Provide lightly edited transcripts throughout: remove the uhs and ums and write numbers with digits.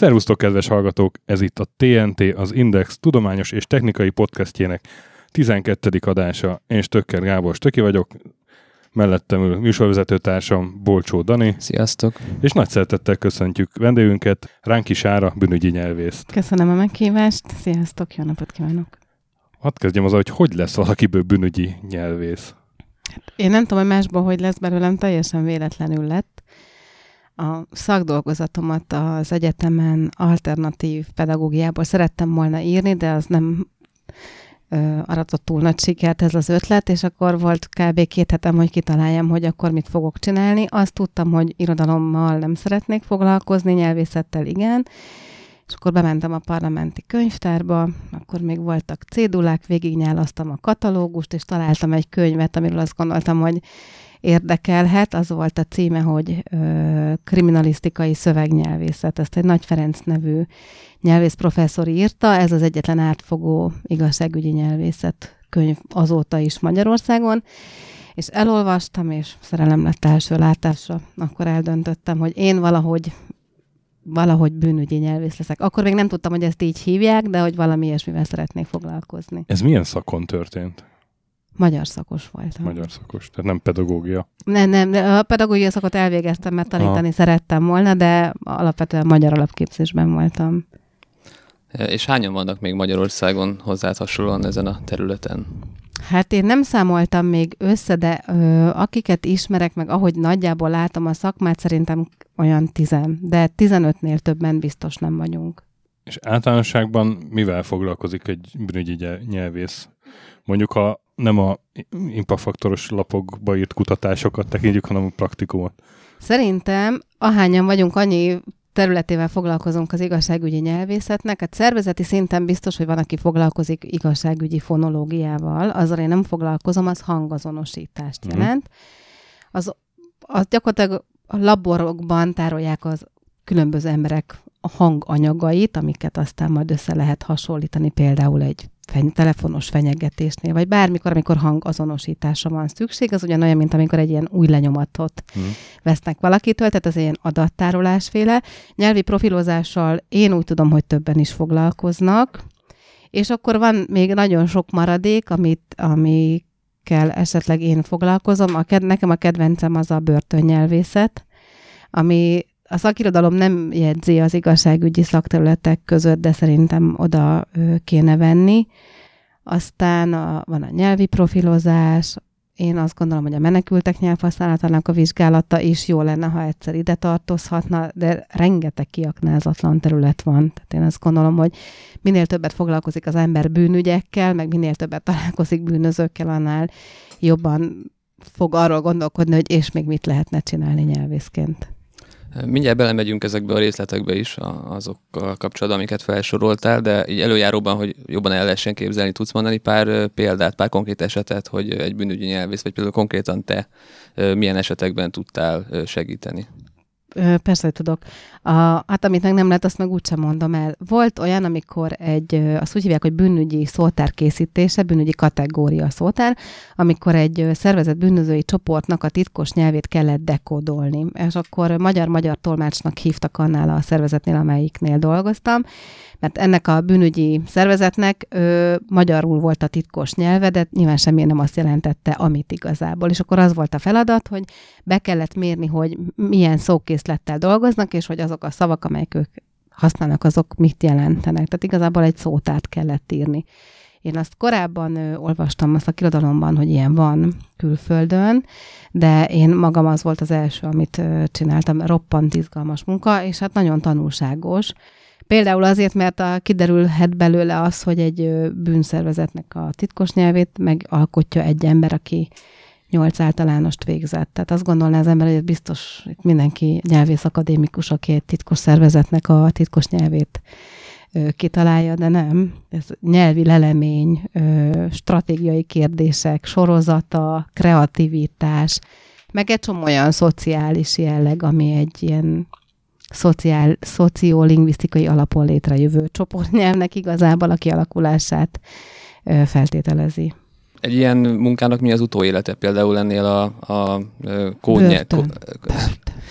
Szervusztok, kedves hallgatók! Ez itt a TNT, az Index Tudományos és Technikai Podcastjének 12. adása. Én Stökker Gábor Stöki vagyok, mellettem ül műsorvezetőtársam Bolcsó Dani. Sziasztok! És nagy szeretettel köszöntjük vendégünket, Ránki Sára bűnügyi nyelvészt. Köszönöm a meghívást, sziasztok, jó napot kívánok! Hadd kezdjem azzal, hogy lesz valakiből bűnügyi nyelvész. Hát én nem tudom, hogy másból hogy lesz belőlem, teljesen véletlenül lett. A szakdolgozatomat az egyetemen alternatív pedagógiából szerettem volna írni, de az nem aratott túl nagy sikert ez az ötlet, és akkor volt kb. 2 hetem, hogy kitaláljam, hogy akkor mit fogok csinálni. Azt tudtam, hogy irodalommal nem szeretnék foglalkozni, nyelvészettel igen, és akkor bementem a parlamenti könyvtárba, akkor még voltak cédulák, végignyálasztam a katalógust, és találtam egy könyvet, amiről azt gondoltam, hogy érdekelhet. Az volt a címe, hogy Kriminalisztikai Szövegnyelvészet. Ezt egy Nagy Ferenc nevű nyelvész professzor írta. Ez az egyetlen átfogó igazságügyi nyelvészet könyv azóta is Magyarországon. És elolvastam, és szerelem lett első látásra. Akkor eldöntöttem, hogy én valahogy bűnügyi nyelvész leszek. Akkor még nem tudtam, hogy ezt így hívják, de hogy valami ilyesmivel szeretnék foglalkozni. Ez milyen szakon történt? Magyar szakos voltam. Magyar szakos, tehát nem pedagógia. Nem, a pedagógia szakot elvégeztem, mert tanítani szerettem volna, de alapvetően magyar alapképzésben voltam. És hányan vannak még Magyarországon hozzád hasonlóan ezen a területen? Hát én nem számoltam még össze, de akiket ismerek, meg ahogy nagyjából látom a szakmát, szerintem olyan 10, de 15-nél többen biztos nem vagyunk. És általánosságban mivel foglalkozik egy bűnügyi nyelvész? Mondjuk, ha nem a impafaktoros lapokba írt kutatásokat tekintjük, hanem a praktikumot. Szerintem ahányan vagyunk, annyi területével foglalkozunk az igazságügyi nyelvészetnek. Hát szervezeti szinten biztos, hogy van, aki foglalkozik igazságügyi fonológiával. Azzal én nem foglalkozom, az hangazonosítást jelent. Az gyakorlatilag a laborokban tárolják az különböző emberek a hanganyagait, amiket aztán majd össze lehet hasonlítani például egy telefonos fenyegetésnél, vagy bármikor, amikor hangazonosításra van szükség, az ugyanolyan, mint amikor egy ilyen új lenyomatot vesznek valakitől, tehát az ilyen adattárolásféle. Nyelvi profilozással én úgy tudom, hogy többen is foglalkoznak, és akkor van még nagyon sok maradék, amikkel esetleg én foglalkozom. Nekem a kedvencem az a börtönnyelvészet, ami a szakirodalom nem jegyzi az igazságügyi szakterületek között, de szerintem oda kéne venni. Aztán van a nyelvi profilozás. Én azt gondolom, hogy a menekültek nyelvhasználatának a vizsgálata is jó lenne, ha egyszer ide tartozhatna, de rengeteg kiaknázatlan terület van. Tehát én azt gondolom, hogy minél többet foglalkozik az ember bűnügyekkel, meg minél többet találkozik bűnözőkkel, annál jobban fog arról gondolkodni, hogy és még mit lehetne csinálni nyelvészként. Mindjárt belemegyünk ezekbe a részletekbe is, azokkal kapcsolatban, amiket felsoroltál, de így előjáróban, hogy jobban el lehessen képzelni, tudsz mondani pár példát, pár konkrét esetet, hogy egy bűnügyi nyelvész, vagy például konkrétan te milyen esetekben tudtál segíteni? Persze, hogy tudok. Hát amit meg nem lehet, azt meg úgysem mondom el. Volt olyan, amikor azt úgy hívják, hogy bűnügyi szótár készítése, bűnügyi kategória szótár, amikor egy szervezett bűnözői csoportnak a titkos nyelvét kellett dekódolni. És akkor magyar-magyar tolmácsnak hívtak annál a szervezetnél, amelyiknél dolgoztam, mert ennek a bűnügyi szervezetnek magyarul volt a titkos nyelve, de nyilván semmi nem azt jelentette, amit igazából. És akkor az volt a feladat, hogy be kellett mérni, hogy milyen szókészlettel dolgoznak, és hogy azok a szavak, amelyek ők használnak, azok mit jelentenek. Tehát igazából egy szótárt kellett írni. Én azt korábban olvastam a szakirodalomban, hogy ilyen van külföldön, de én magam az volt az első, amit csináltam. Roppant izgalmas munka, és hát nagyon tanulságos. Például azért, mert kiderülhet belőle az, hogy egy bűnszervezetnek a titkos nyelvét megalkotja egy ember, aki 8 általánost végzett. Tehát azt gondolná az ember, hogy biztos mindenki nyelvész akadémikus, aki egy titkos szervezetnek a titkos nyelvét kitalálja, de nem. Ez nyelvi lelemény, stratégiai kérdések, sorozata, kreativitás, meg egy csomó olyan szociális jelleg, ami egy ilyen szociolingvisztikai alapon létrejövő csoportnyelvnek igazából a kialakulását feltételezi. egy ilyen munkának mi az utóélete? Például ennél a kódnyelv...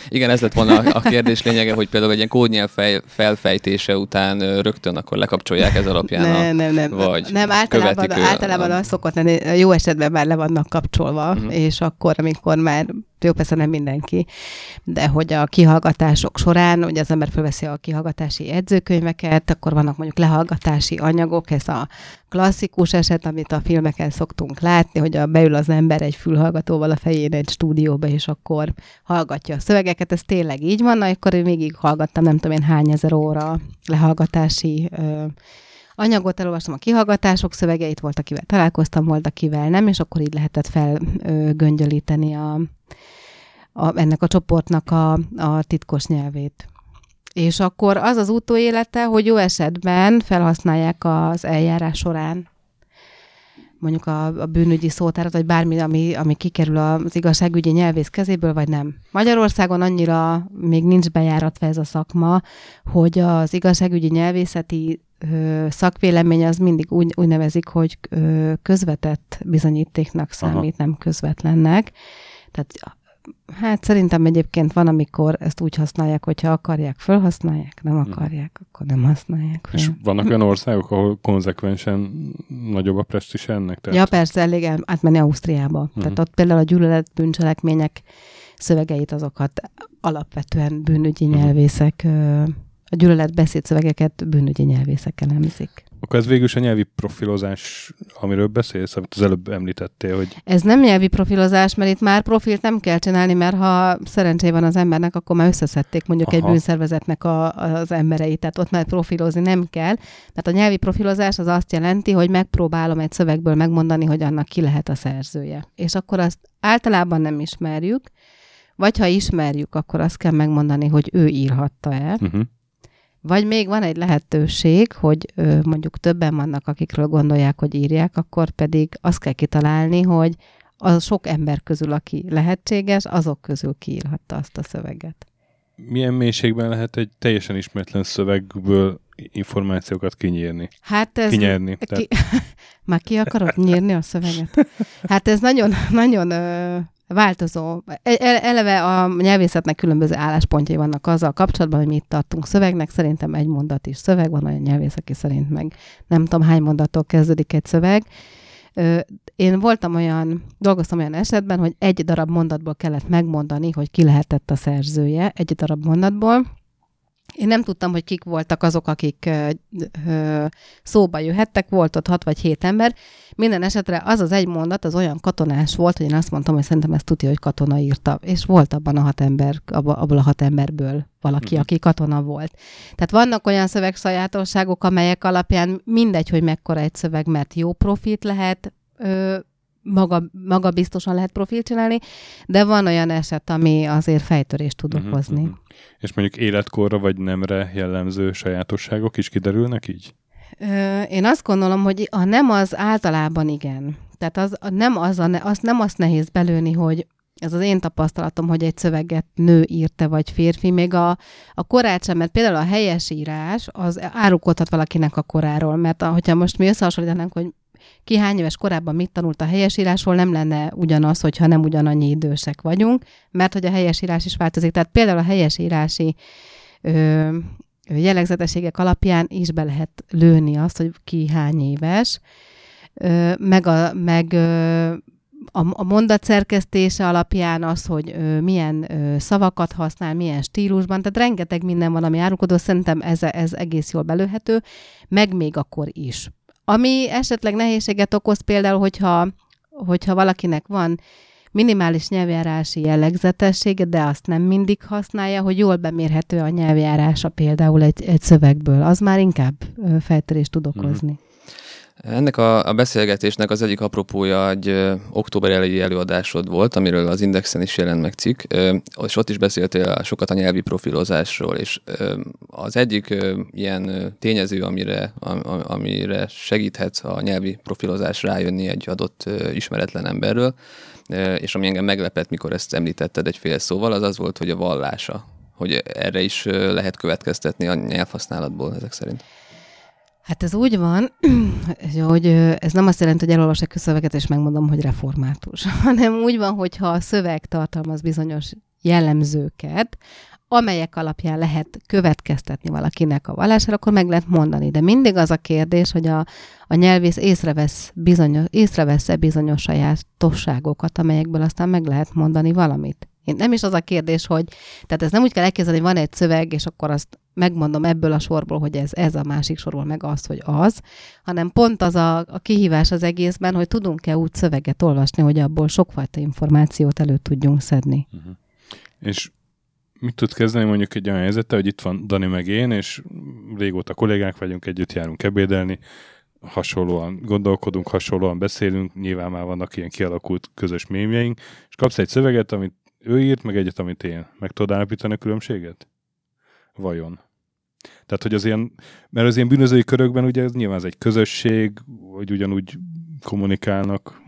Igen, ez lett volna a kérdés lényege, hogy például egy ilyen kódnyelv felfejtése után rögtön akkor lekapcsolják ez alapján nem, általában az szokott lenni, jó esetben már le vannak kapcsolva, és akkor, amikor már, jó, persze nem mindenki, de hogy a kihallgatások során, ugye az ember felveszi a kihallgatási jegyzőkönyveket, akkor vannak mondjuk lehallgatási anyagok, ez a klasszikus eset, amit a filmeken szoktunk látni, hogy beül az ember egy fülhallgatóval a fején egy stúdióba, és akkor hallgatja a szövegeket, ez tényleg így van, akkor én végig hallgattam, nem tudom én hány ezer óra lehallgatási anyagot, elolvastam a kihallgatások szövegeit, volt akivel találkoztam, volt akivel nem, és akkor így lehetett felgöngyölíteni ennek a csoportnak a titkos nyelvét. És akkor az az utóélete, hogy jó esetben felhasználják az eljárás során mondjuk a bűnügyi szótárat, vagy bármi, ami kikerül az igazságügyi nyelvész kezéből, vagy nem. Magyarországon annyira még nincs bejáratva ez a szakma, hogy az igazságügyi nyelvészeti szakvélemény az mindig úgy nevezik, hogy közvetett bizonyítéknak számít, nem közvetlennek. Tehát szerintem egyébként van, amikor ezt úgy használják, hogyha akarják, fölhasználják, nem akarják, akkor nem használják föl. És vannak olyan országok, ahol konzekvensen nagyobb a presztízs ennek? Tehát... Ja, persze, elég átmenni Ausztriába. Tehát ott például a gyűlöletbűncselekmények szövegeit, azokat alapvetően bűnügyi nyelvészek, a gyűlöletbeszéd szövegeket bűnügyi nyelvészek elemzik. Akkor ez végül is a nyelvi profilozás, amiről beszélsz, amit az előbb említettél, hogy... Ez nem nyelvi profilozás, mert itt már profilt nem kell csinálni, mert ha szerencséje van az embernek, akkor már összeszedték mondjuk egy bűnszervezetnek az embereit, tehát ott már profilozni nem kell. Tehát a nyelvi profilozás az azt jelenti, hogy megpróbálom egy szövegből megmondani, hogy annak ki lehet a szerzője. És akkor azt általában nem ismerjük, vagy ha ismerjük, akkor azt kell megmondani, hogy ő írhatta el. Vagy még van egy lehetőség, hogy mondjuk többen vannak, akikről gondolják, hogy írják, akkor pedig azt kell kitalálni, hogy a sok ember közül, aki lehetséges, azok közül kiírhatta azt a szöveget. Milyen mélységben lehet egy teljesen ismeretlen szövegből információkat kinyírni? Kinyerni. Már ki akarod nyírni a szöveget? Hát ez nagyon... nagyon változó. Eleve a nyelvészetnek különböző álláspontjai vannak azzal kapcsolatban, hogy mit tartunk szövegnek. Szerintem egy mondat is szöveg, van olyan nyelvész, aki szerint meg nem tudom hány mondattól kezdődik egy szöveg. Én dolgoztam olyan esetben, hogy egy darab mondatból kellett megmondani, hogy ki lehetett a szerzője, egy darab mondatból. Én nem tudtam, hogy kik voltak azok, akik szóba jöhettek, volt ott 6 vagy 7 ember. Minden esetre az az egy mondat, az olyan katonás volt, hogy én azt mondtam, hogy szerintem ezt tudja, hogy katona írta. És volt abból a 6 emberből valaki, aki katona volt. Tehát vannak olyan szövegsajátosságok, amelyek alapján mindegy, hogy mekkora egy szöveg, mert jó profilt lehet, maga biztosan lehet profilt csinálni, de van olyan eset, ami azért fejtörést tud okozni. És mondjuk életkorra vagy nemre jellemző sajátosságok is kiderülnek így? Én azt gondolom, hogy a nem az általában igen. Tehát azt nehéz belőni, hogy ez az én tapasztalatom, hogy egy szöveget nő írta, vagy férfi, még a korát sem, mert például a helyes írás az árukoltat valakinek a koráról, mert hogyha most mi összehasonlítanánk, hogy ki hány éves korábban mit tanult a helyesírásról, nem lenne ugyanaz, hogyha nem ugyanannyi idősek vagyunk, mert hogy a helyesírás is változik. Tehát például a helyesírási jellegzetességek alapján is be lehet lőni azt, hogy ki hány éves, meg a mondat szerkesztése alapján az, hogy milyen szavakat használ, milyen stílusban, tehát rengeteg minden van, ami árulkodó, szerintem ez egész jól belőhető, meg még akkor is. Ami esetleg nehézséget okoz például, hogyha valakinek van minimális nyelvjárási jellegzetessége, de azt nem mindig használja, hogy jól bemérhető a nyelvjárása például egy szövegből. Az már inkább fejtörést tud okozni. Ennek a beszélgetésnek az egyik apropója egy október elejé előadásod volt, amiről az Indexen is jelent meg cikk, és ott is beszéltél sokat a nyelvi profilozásról, és az egyik ilyen tényező, amire segíthet a nyelvi profilozás rájönni egy adott ismeretlen emberről, és ami engem meglepett, mikor ezt említetted egy fél szóval, az volt, hogy a vallása, hogy erre is lehet következtetni a nyelvhasználatból ezek szerint. Hát ez úgy van, hogy ez nem azt jelenti, hogy elolvasok a szöveget, és megmondom, hogy református, hanem úgy van, hogyha a szöveg tartalmaz bizonyos jellemzőket, amelyek alapján lehet következtetni valakinek a vallására, akkor meg lehet mondani. De mindig az a kérdés, hogy a nyelvész észrevesz-e bizonyos sajátosságokat, amelyekből aztán meg lehet mondani valamit. Nem is az a kérdés, hogy tehát ez nem úgy kell elképzelni, hogy van egy szöveg, és akkor azt megmondom ebből a sorból, hogy ez a másik sorból, meg az, hogy az, hanem pont az a kihívás az egészben, hogy tudunk-e úgy szöveget olvasni, hogy abból sokfajta információt elő tudjunk szedni. Uh-huh. És mit tud kezdeni mondjuk egy olyan helyzettel, hogy itt van Dani meg én, és régóta kollégák vagyunk, együtt járunk ebédelni, hasonlóan gondolkodunk, hasonlóan beszélünk, nyilván már vannak ilyen kialakult közös mémjeink, és kapsz egy szöveget, amit ő írt, meg egyet, amit én. Meg tudod állapítani a különbséget? Vajon? Tehát, hogy az ilyen, mert az ilyen bűnözői körökben ugye ez nyilván ez egy közösség, hogy ugyanúgy kommunikálnak.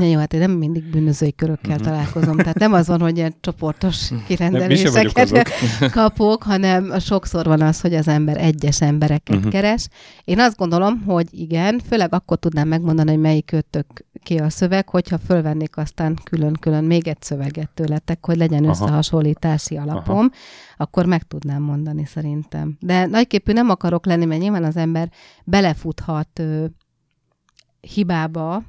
Jó, hát én nem mindig bűnözői körökkel találkozom, tehát nem az van, hogy ilyen csoportos kirendeléseket kapok, hanem sokszor van az, hogy az ember egyes embereket keres. Én azt gondolom, hogy igen, főleg akkor tudnám megmondani, hogy melyik ötök ki a szöveg, hogyha fölvennék aztán külön-külön még egy szöveget tőletek, hogy legyen összehasonlítási alapom, akkor meg tudnám mondani szerintem. De nagyképű nem akarok lenni, mert nyilván az ember belefuthat hibába.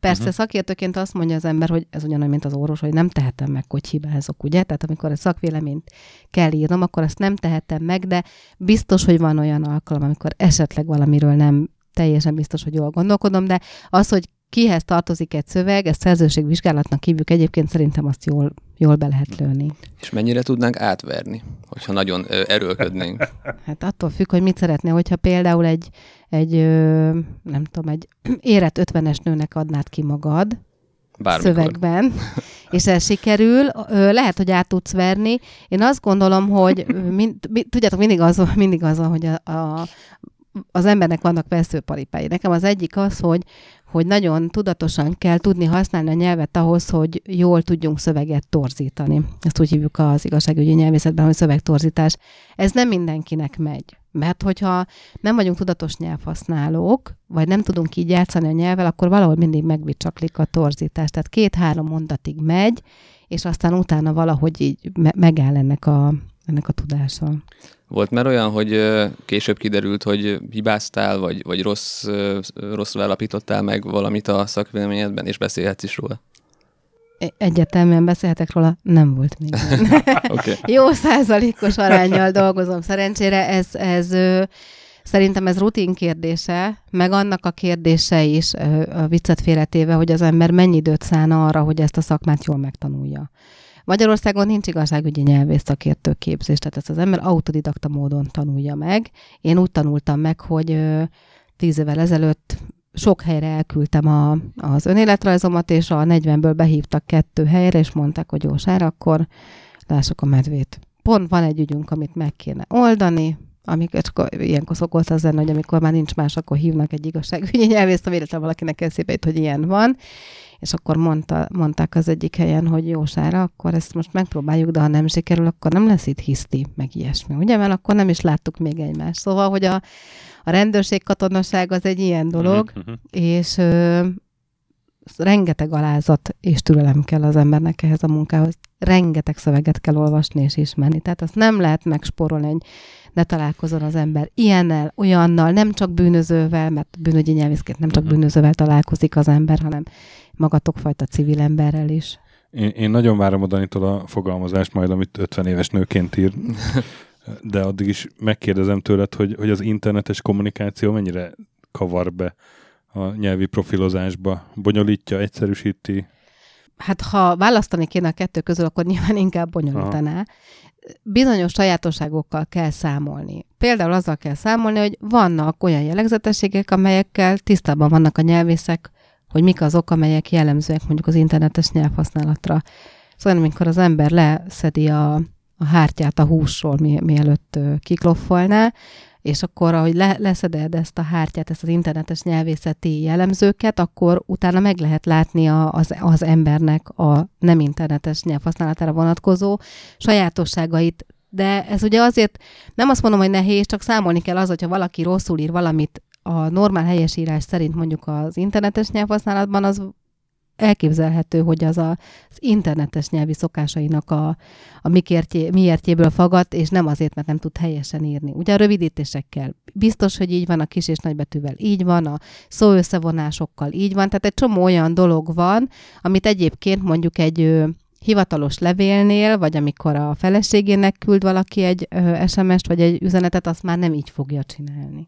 Persze szakértőként azt mondja az ember, hogy ez ugyanolyan, mint az orvos, hogy nem tehetem meg, hogy hibázok, ugye? Tehát amikor a szakvéleményt kell írnom, akkor azt nem tehetem meg, de biztos, hogy van olyan alkalom, amikor esetleg valamiről nem teljesen biztos, hogy jól gondolkodom, de az, hogy kihez tartozik egy szöveg, ezt szerzőségvizsgálatnak hívjuk, egyébként szerintem azt jól be lehet lőni. És mennyire tudnánk átverni, hogyha nagyon erőlködnénk? Hát attól függ, hogy mit szeretné, hogyha például egy érett 50-es nőnek adnád ki magad, bármikor. Szövegben, és ez sikerül, lehet, hogy át tudsz verni. Én azt gondolom, hogy tudjátok, mindig az, hogy az embernek vannak veszőparipái. Nekem az egyik az, hogy nagyon tudatosan kell tudni használni a nyelvet ahhoz, hogy jól tudjunk szöveget torzítani. Ezt úgy hívjuk az igazságügyi nyelvészetben, hogy szövegtorzítás. Ez nem mindenkinek megy. Mert hogyha nem vagyunk tudatos nyelvhasználók, vagy nem tudunk így játszani a nyelvvel, akkor valahol mindig megvicsaklik a torzítás. Tehát 2-3 mondatig megy, és aztán utána valahogy így megáll ennek a tudása. Volt már olyan, hogy később kiderült, hogy hibáztál, vagy rosszul állapítottál meg valamit a szakvéleményedben, és beszélhetsz is róla? Egyetemben beszélhetek róla, nem volt még. Okay. Jó százalékos aránnyal dolgozom. Szerencsére ez szerintem ez rutin kérdése, meg annak a kérdése is, a viccet félretéve, hogy az ember mennyi időt szán arra, hogy ezt a szakmát jól megtanulja. Magyarországon nincs igazságügyi nyelvész szakértő képzés, tehát ezt az ember autodidakta módon tanulja meg. Én úgy tanultam meg, hogy 10 évvel ezelőtt sok helyre elküldtem az önéletrajzomat, és a 40-ből behívtak 2 helyre, és mondták, hogy Jósár, akkor lássuk a medvét. Pont van egy ügyünk, amit meg kéne oldani, ilyenkor szokott az lenni, hogy amikor már nincs más, akkor hívnak egy igazságügyi nyelvészt, véletlenül valakinek eszébe jut, hogy ilyen van. És akkor mondták az egyik helyen, hogy Jósára, akkor ezt most megpróbáljuk, de ha nem sikerül, akkor nem lesz itt hiszti, meg ilyesmi. Ugye, mert akkor nem is láttuk még egymást. Szóval, hogy a rendőrség, katonaság az egy ilyen dolog, és rengeteg alázat és türelem kell az embernek ehhez a munkához. Rengeteg szöveget kell olvasni és ismerni. Tehát azt nem lehet megspórolni, hogy ne találkozon az ember ilyennel, olyannal, nem csak bűnözővel, mert bűnügyi nyelvészként nem csak bűnözővel találkozik az ember, hanem magatokfajta civil emberrel is. Én nagyon várom a Danitól a fogalmazást majd, amit 50 éves nőként ír, de addig is megkérdezem tőled, hogy az internetes kommunikáció mennyire kavar be a nyelvi profilozásba, bonyolítja, egyszerűsíti? Hát ha választani kéne a 2 közül, akkor nyilván inkább bonyolítaná. Aha. Bizonyos sajátosságokkal kell számolni. Például azzal kell számolni, hogy vannak olyan jellegzetességek, amelyekkel tisztában vannak a nyelvészek, hogy mik azok, amelyek jellemzőek mondjuk az internetes nyelvhasználatra. Szóval amikor az ember leszedi a hártyát a húsról, mielőtt kikloffolná, és akkor, ahogy leszeded ezt a hártyát, ezt az internetes nyelvészeti jellemzőket, akkor utána meg lehet látni az embernek a nem internetes nyelvhasználatára vonatkozó sajátosságait. De ez ugye azért, nem azt mondom, hogy nehéz, csak számolni kell az, hogyha valaki rosszul ír valamit a normál helyesírás szerint mondjuk az internetes nyelvhasználatban, az elképzelhető, hogy az az internetes nyelvi szokásainak a miértjéből fagadt, és nem azért, mert nem tud helyesen írni. Ugye a rövidítésekkel biztos, hogy így van, a kis és nagybetűvel így van, a szóösszevonásokkal így van, tehát egy csomó olyan dolog van, amit egyébként mondjuk egy hivatalos levélnél, vagy amikor a feleségének küld valaki egy SMS-t, vagy egy üzenetet, azt már nem így fogja csinálni.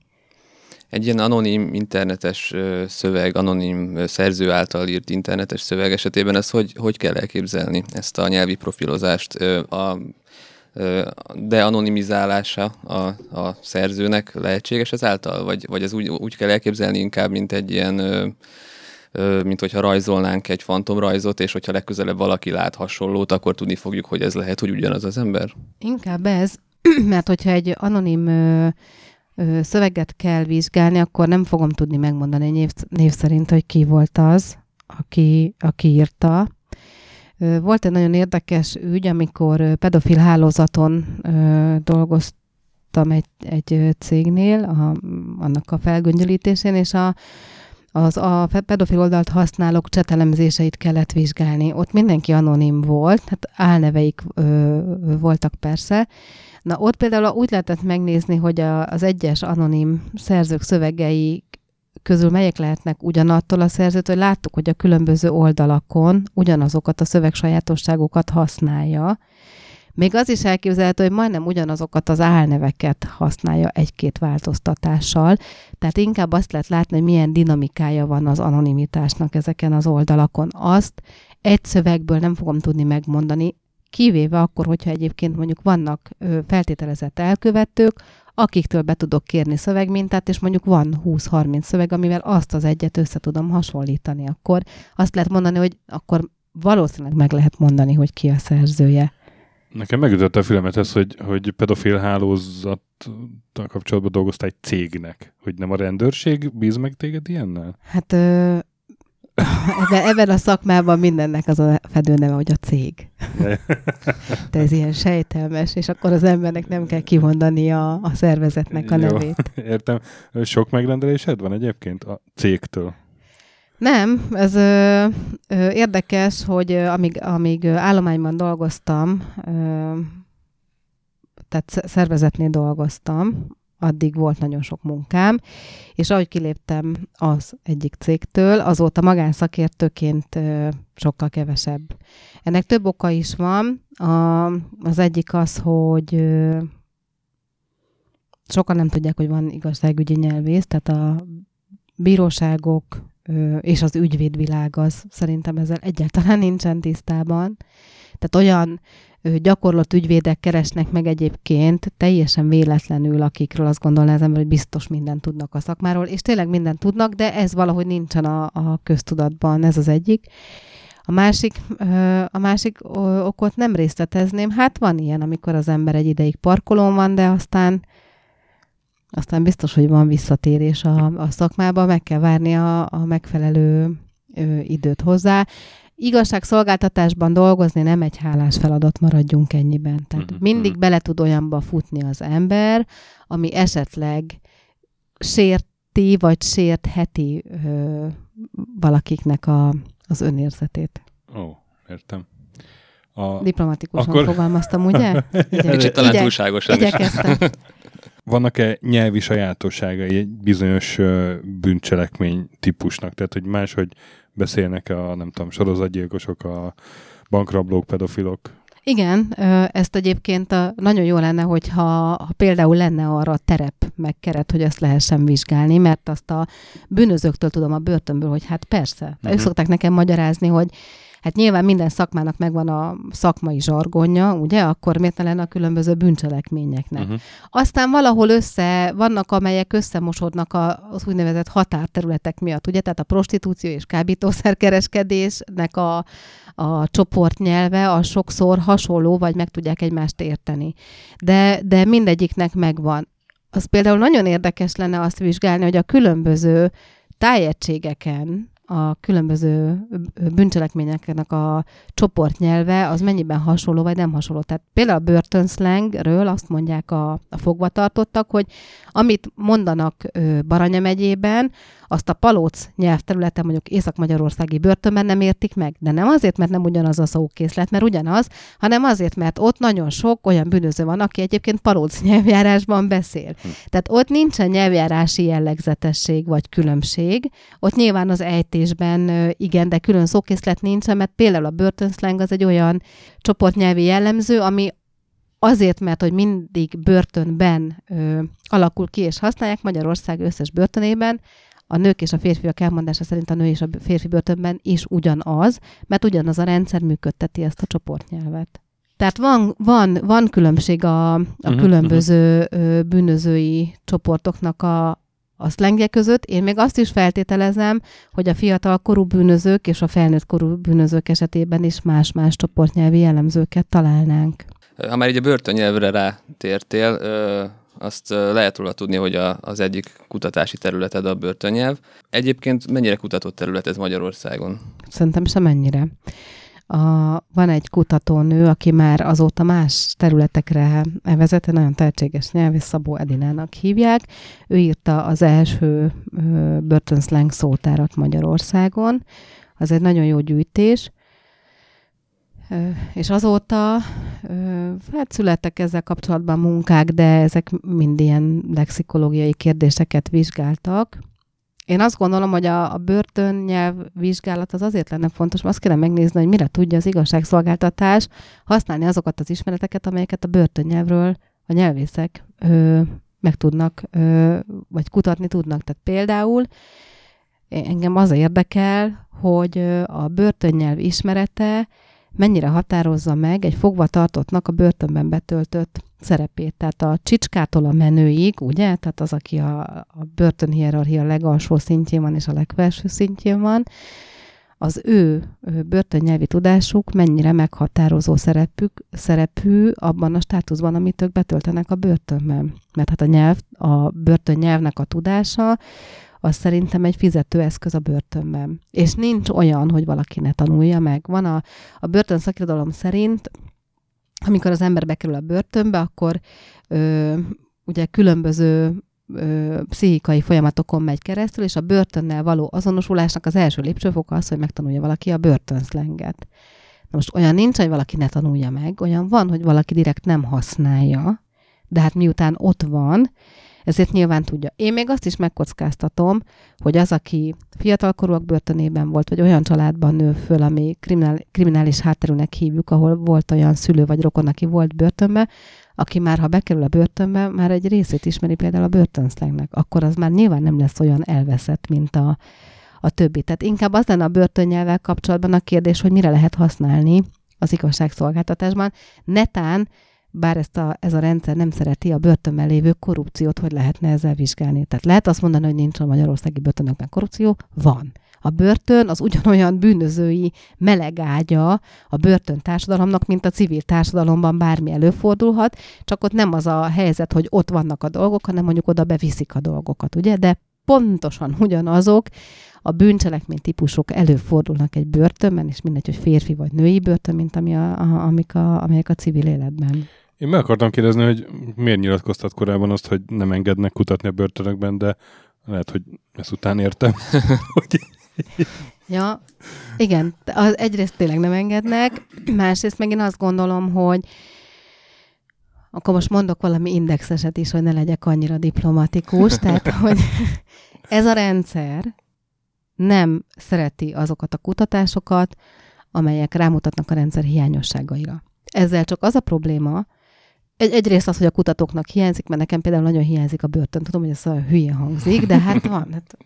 Egy ilyen anonim internetes szöveg, anonim szerző által írt internetes szöveg esetében ezt hogy kell elképzelni, ezt a nyelvi profilozást? De anonimizálása a szerzőnek lehetséges ezáltal? Vagy ez úgy kell elképzelni inkább, mint egy ilyen, mint hogyha rajzolnánk egy fantomrajzot, és hogyha legközelebb valaki lát hasonlót, akkor tudni fogjuk, hogy ez lehet, hogy ugyanaz az ember? Inkább ez, mert hogyha egy anonim szöveget kell vizsgálni, akkor nem fogom tudni megmondani név szerint, hogy ki volt az, aki írta. Volt egy nagyon érdekes ügy, amikor pedofil hálózaton dolgoztam egy cégnél, annak a felgöngyölítésén, és a pedofil oldalt használók csetelemzéseit kellett vizsgálni. Ott mindenki anonim volt, hát álneveik voltak persze. Na ott például úgy lehetett megnézni, hogy az egyes anonim szerzők szövegei közül melyek lehetnek ugyanattól a szerzőtől, hogy láttuk, hogy a különböző oldalakon ugyanazokat a szövegsajátosságokat használja. Még az is elképzelhető, hogy majdnem ugyanazokat az álneveket használja egy-két változtatással. Tehát inkább azt lehet látni, hogy milyen dinamikája van az anonimitásnak ezeken az oldalakon. Azt egy szövegből nem fogom tudni megmondani, kivéve akkor, hogyha egyébként mondjuk vannak feltételezett elkövetők, akiktől be tudok kérni szövegmintát, és mondjuk van 20-30 szöveg, amivel azt az egyet össze tudom hasonlítani. Akkor azt lehet mondani, hogy akkor valószínűleg meg lehet mondani, hogy ki a szerzője. Nekem megütött a fülemet ez, hogy pedofil hálózattal kapcsolatban dolgoztál egy cégnek. Hogy nem a rendőrség bíz meg téged ilyennel? Hát ebben a szakmában mindennek az a fedőneve, hogy a cég. De ez ilyen sejtelmes, és akkor az embernek nem kell kimondani a szervezetnek a nevét. Jó, értem. Sok megrendelésed van egyébként a cégtől? Nem, ez érdekes, hogy amíg állományban dolgoztam, tehát szervezetnél dolgoztam, addig volt nagyon sok munkám, és ahogy kiléptem az egyik cégtől, azóta magánszakértőként sokkal kevesebb. Ennek több oka is van. Az egyik az, hogy sokan nem tudják, hogy van igazságügyi nyelvész, tehát a bíróságok és az ügyvédvilág az szerintem ezzel egyáltalán nincsen tisztában. Tehát olyan gyakorlott ügyvédek keresnek meg egyébként teljesen véletlenül, akikről azt gondolná az ember, hogy biztos mindent tudnak a szakmáról, és tényleg mindent tudnak, de ez valahogy nincsen a köztudatban, ez az egyik. A másik okot nem részletezném. Hát van ilyen, amikor az ember egy ideig parkolón van, de aztán biztos, hogy van visszatérés a szakmába, meg kell várni a megfelelő időt hozzá. Igazságszolgáltatásban dolgozni nem egy hálás feladat, maradjunk ennyiben. Tehát mindig bele tud olyanba futni az ember, ami esetleg sérti vagy sértheti valakiknek az önérzetét. Ó, értem. Diplomatikusan akkor fogalmaztam, ugye? Kicsit talán túlságosan is. Igyekeztem. Vannak-e nyelvi sajátosságai egy bizonyos bűncselekmény típusnak? Tehát, hogy máshogy beszélnek sorozatgyilkosok, a bankrablók, pedofilok? Igen, ezt egyébként nagyon jó lenne, hogyha például lenne arra terep meg keret, hogy ezt lehessen vizsgálni, mert azt a bűnözőktől tudom a börtönből, hogy hát persze. Uh-huh. Ők szokták nekem magyarázni, hogy hát nyilván minden szakmának megvan a szakmai zsargonja, ugye? Akkor miért ne lenne a különböző bűncselekményeknek? Uh-huh. Aztán valahol vannak, amelyek összemosodnak az úgynevezett határterületek miatt, ugye? Tehát a prostitúció és kábítószerkereskedésnek a csoportnyelve a sokszor hasonló, vagy meg tudják egymást érteni. De mindegyiknek megvan. Az például nagyon érdekes lenne azt vizsgálni, hogy a különböző tájegységeken, a különböző bűncselekményeknek a csoportnyelve az mennyiben hasonló, vagy nem hasonló. Tehát például a börtönszlengről azt mondják a fogvatartottak, hogy amit mondanak Baranya megyében, azt a Palóc nyelvterületen, mondjuk észak-magyarországi börtönben nem értik meg. De nem azért, mert nem ugyanaz a szókészlet, mert ugyanaz, hanem azért, mert ott nagyon sok olyan bűnöző van, aki egyébként Palóc nyelvjárásban beszél. Tehát ott nincsen nyelvjárási jellegzetesség vagy különbség. Ott nyilván az ejtésben igen, de külön szókészlet nincsen, mert például a börtönszleng az egy olyan csoportnyelvi jellemző, ami azért, mert hogy mindig börtönben alakul ki és használják, Magyarország összes börtönében a nők és a férfiak elmondása szerint a nő és a férfi börtönben is ugyanaz, mert ugyanaz a rendszer működteti ezt a csoportnyelvet. Tehát van különbség a különböző bűnözői csoportoknak a szlengje között. Én még azt is feltételezem, hogy a fiatal korú bűnözők és a felnőtt korú bűnözők esetében is más-más csoportnyelvi jellemzőket találnánk. Ha már így a börtönnyelvre rátértél, azt lehet róla tudni, hogy az egyik kutatási területed a börtönnyelv. Egyébként mennyire kutatott terület ez Magyarországon? Szerintem sem ennyire. Van egy kutatónő, aki már azóta más területekre elvezette, nagyon tehetséges nyelvész, Szabó Edinának hívják. Ő írta az első börtönszleng szótárat Magyarországon. Az egy nagyon jó gyűjtés. És azóta születtek ezzel kapcsolatban munkák, de ezek mind ilyen lexikológiai kérdéseket vizsgáltak. Én azt gondolom, hogy a börtönnyelv vizsgálat az azért lenne fontos, mert azt kéne megnézni, hogy mire tudja az igazságszolgáltatás használni azokat az ismereteket, amelyeket a börtönnyelvről a nyelvészek meg tudnak, vagy kutatni tudnak. Tehát például engem az érdekel, hogy a börtönnyelv ismerete mennyire határozza meg egy fogvatartottnak a börtönben betöltött szerepét. Tehát a csicskától a menőig, ugye? Tehát az, aki a börtönhierarchia legalsó szintjén van és a legfelső szintjén van, az ő börtönnyelvi tudásuk mennyire meghatározó szerepű abban a státuszban, amit ők betöltenek a börtönben. Mert hát a börtönnyelvnek a tudása az szerintem egy fizetőeszköz a börtönben. És nincs olyan, hogy valaki ne tanulja meg. Van a börtön szakirodalom szerint, amikor az ember bekerül a börtönbe, akkor ugye különböző pszichikai folyamatokon megy keresztül, és a börtönnel való azonosulásnak az első lépcsőfoka az, hogy megtanulja valaki a börtönszlenget. Na most olyan nincs, hogy valaki ne tanulja meg, olyan van, hogy valaki direkt nem használja, de hát miután ott van, ezért nyilván tudja. Én még azt is megkockáztatom, hogy az, aki fiatalkorúak börtönében volt, vagy olyan családban nő föl, ami kriminális hátterűnek hívjuk, ahol volt olyan szülő vagy rokon, aki volt börtönben, aki már, ha bekerül a börtönbe, már egy részét ismeri például a börtönszlengnek, akkor az már nyilván nem lesz olyan elveszett, mint a többi. Tehát inkább az lenne a börtönnyelvvel kapcsolatban a kérdés, hogy mire lehet használni az igazságszolgáltatásban. Netán, bár ez a rendszer nem szereti, a börtönben lévő korrupciót, hogy lehetne ezzel vizsgálni. Tehát lehet azt mondani, hogy nincs a magyarországi börtönökben korrupció, van. A börtön az ugyanolyan bűnözői melegágya a börtöntársadalomnak, mint a civil társadalomban bármi előfordulhat, csak ott nem az a helyzet, hogy ott vannak a dolgok, hanem mondjuk oda beviszik a dolgokat, ugye? De pontosan ugyanazok a bűncselekmény típusok előfordulnak egy börtönben, és mindegy, hogy férfi vagy női börtön, mint amelyek a civil életben. Én meg akartam kérdezni, hogy miért nyilatkoztat korábban azt, hogy nem engednek kutatni a börtönökben, de lehet, hogy ezt után értem. Ja, igen. Egyrészt tényleg nem engednek, másrészt meg én azt gondolom, hogy akkor most mondok valami indexeset is, hogy ne legyek annyira diplomatikus, tehát hogy ez a rendszer nem szereti azokat a kutatásokat, amelyek rámutatnak a rendszer hiányosságaira. Ezzel csak az a probléma, egyrészt az, hogy a kutatóknak hiányzik, mert nekem például nagyon hiányzik a börtön. Tudom, hogy ez olyan hülye hangzik, de hát van. Hát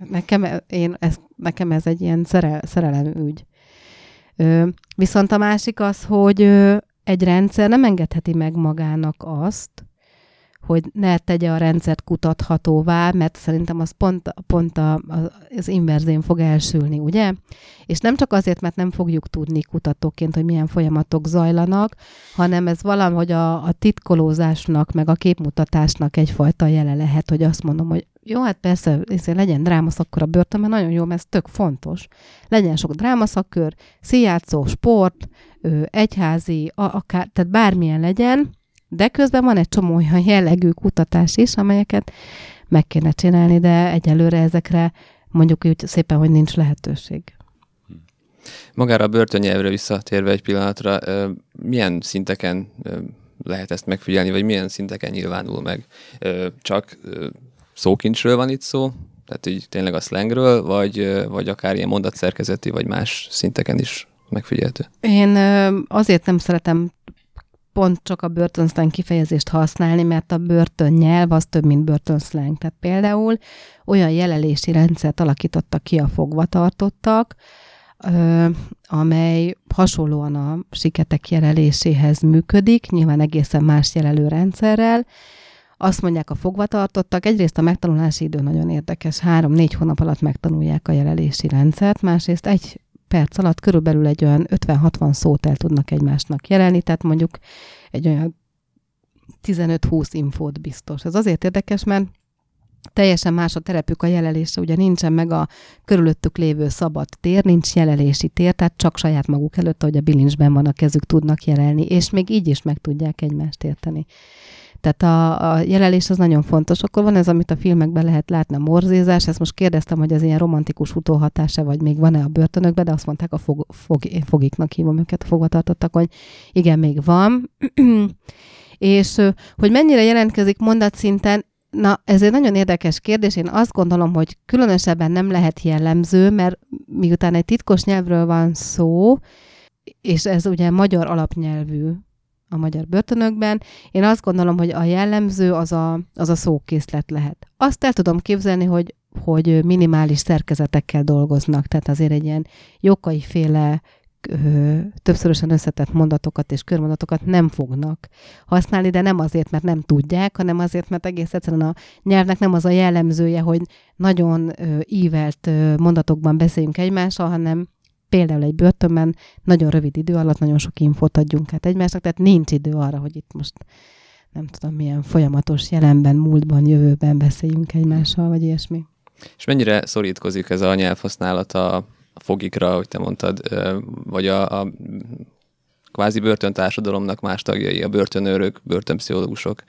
nekem ez egy ilyen szerelemügy. Viszont a másik az, hogy egy rendszer nem engedheti meg magának azt, hogy ne tegye a rendszert kutathatóvá, mert szerintem az pont az inverzén fog elsülni, ugye? És nem csak azért, mert nem fogjuk tudni kutatóként, hogy milyen folyamatok zajlanak, hanem ez valahogy a titkolózásnak, meg a képmutatásnak egyfajta jele lehet, hogy azt mondom, hogy jó, hát persze, legyen drámaszakkör a börtönben, nagyon jó, mert ez tök fontos. Legyen sok drámaszakkör, színjátszó, sport, egyházi, akár, tehát bármilyen legyen, de közben van egy csomó olyan jellegű kutatás is, amelyeket meg kéne csinálni, de egyelőre ezekre mondjuk úgy szépen, hogy nincs lehetőség. Magára a börtönnyelvre visszatérve egy pillanatra, milyen szinteken lehet ezt megfigyelni, vagy milyen szinteken nyilvánul meg? Csak szókincsről van itt szó, tehát így tényleg a szlengről, vagy akár ilyen mondatszerkezeti, vagy más szinteken is megfigyelhető? Én azért nem szeretem pont csak a börtönszleng kifejezést használni, mert a börtönnyelv az több, mint börtönszleng. Tehát például olyan jelelési rendszert alakítottak ki a fogvatartottak, amely hasonlóan a siketek jeleléséhez működik, nyilván egészen más jelelő rendszerrel. Azt mondják a fogvatartottak, egyrészt a megtanulási idő nagyon érdekes, 3-4 hónap alatt megtanulják a jelelési rendszert, másrészt egy perc alatt körülbelül egy olyan 50-60 szót el tudnak egymásnak jelenni, tehát mondjuk egy olyan 15-20 infót biztos. Ez azért érdekes, mert teljesen más a terepük a jelelésre, ugye nincsen meg a körülöttük lévő szabad tér, nincs jelelési tér, tehát csak saját maguk előtt, ahogy a bilincsben van a kezük, tudnak jelelni, és még így is meg tudják egymást érteni. Tehát a jelelés az nagyon fontos. Akkor van ez, amit a filmekben lehet látni, a morzézás. Ezt most kérdeztem, hogy ez ilyen romantikus utóhatása, vagy még van-e a börtönökben, de azt mondták, a fogiknak hívom őket, a fogvatartottak, hogy igen, még van. És hogy mennyire jelentkezik mondatszinten, na, ez egy nagyon érdekes kérdés. Én azt gondolom, hogy különösebben nem lehet jellemző, mert miután egy titkos nyelvről van szó, és ez ugye magyar alapnyelvű, a magyar börtönökben, én azt gondolom, hogy a jellemző az a szókészlet lehet. Azt el tudom képzelni, hogy minimális szerkezetekkel dolgoznak, tehát azért egy ilyen jókaiféle többszörösen összetett mondatokat és körmondatokat nem fognak használni, de nem azért, mert nem tudják, hanem azért, mert egész egyszerűen a nyelvnek nem az a jellemzője, hogy nagyon ívelt mondatokban beszéljünk egymással, hanem például egy börtönben nagyon rövid idő alatt nagyon sok infót adjunk át egymásnak, tehát nincs idő arra, hogy itt most nem tudom milyen folyamatos jelenben, múltban, jövőben beszéljünk egymással, vagy ilyesmi. És mennyire szorítkozik ez a nyelvhasználat a fogikra, ahogy te mondtad, vagy a kvázi börtöntársadalomnak más tagjai, a börtönőrök, börtönpszichológusok,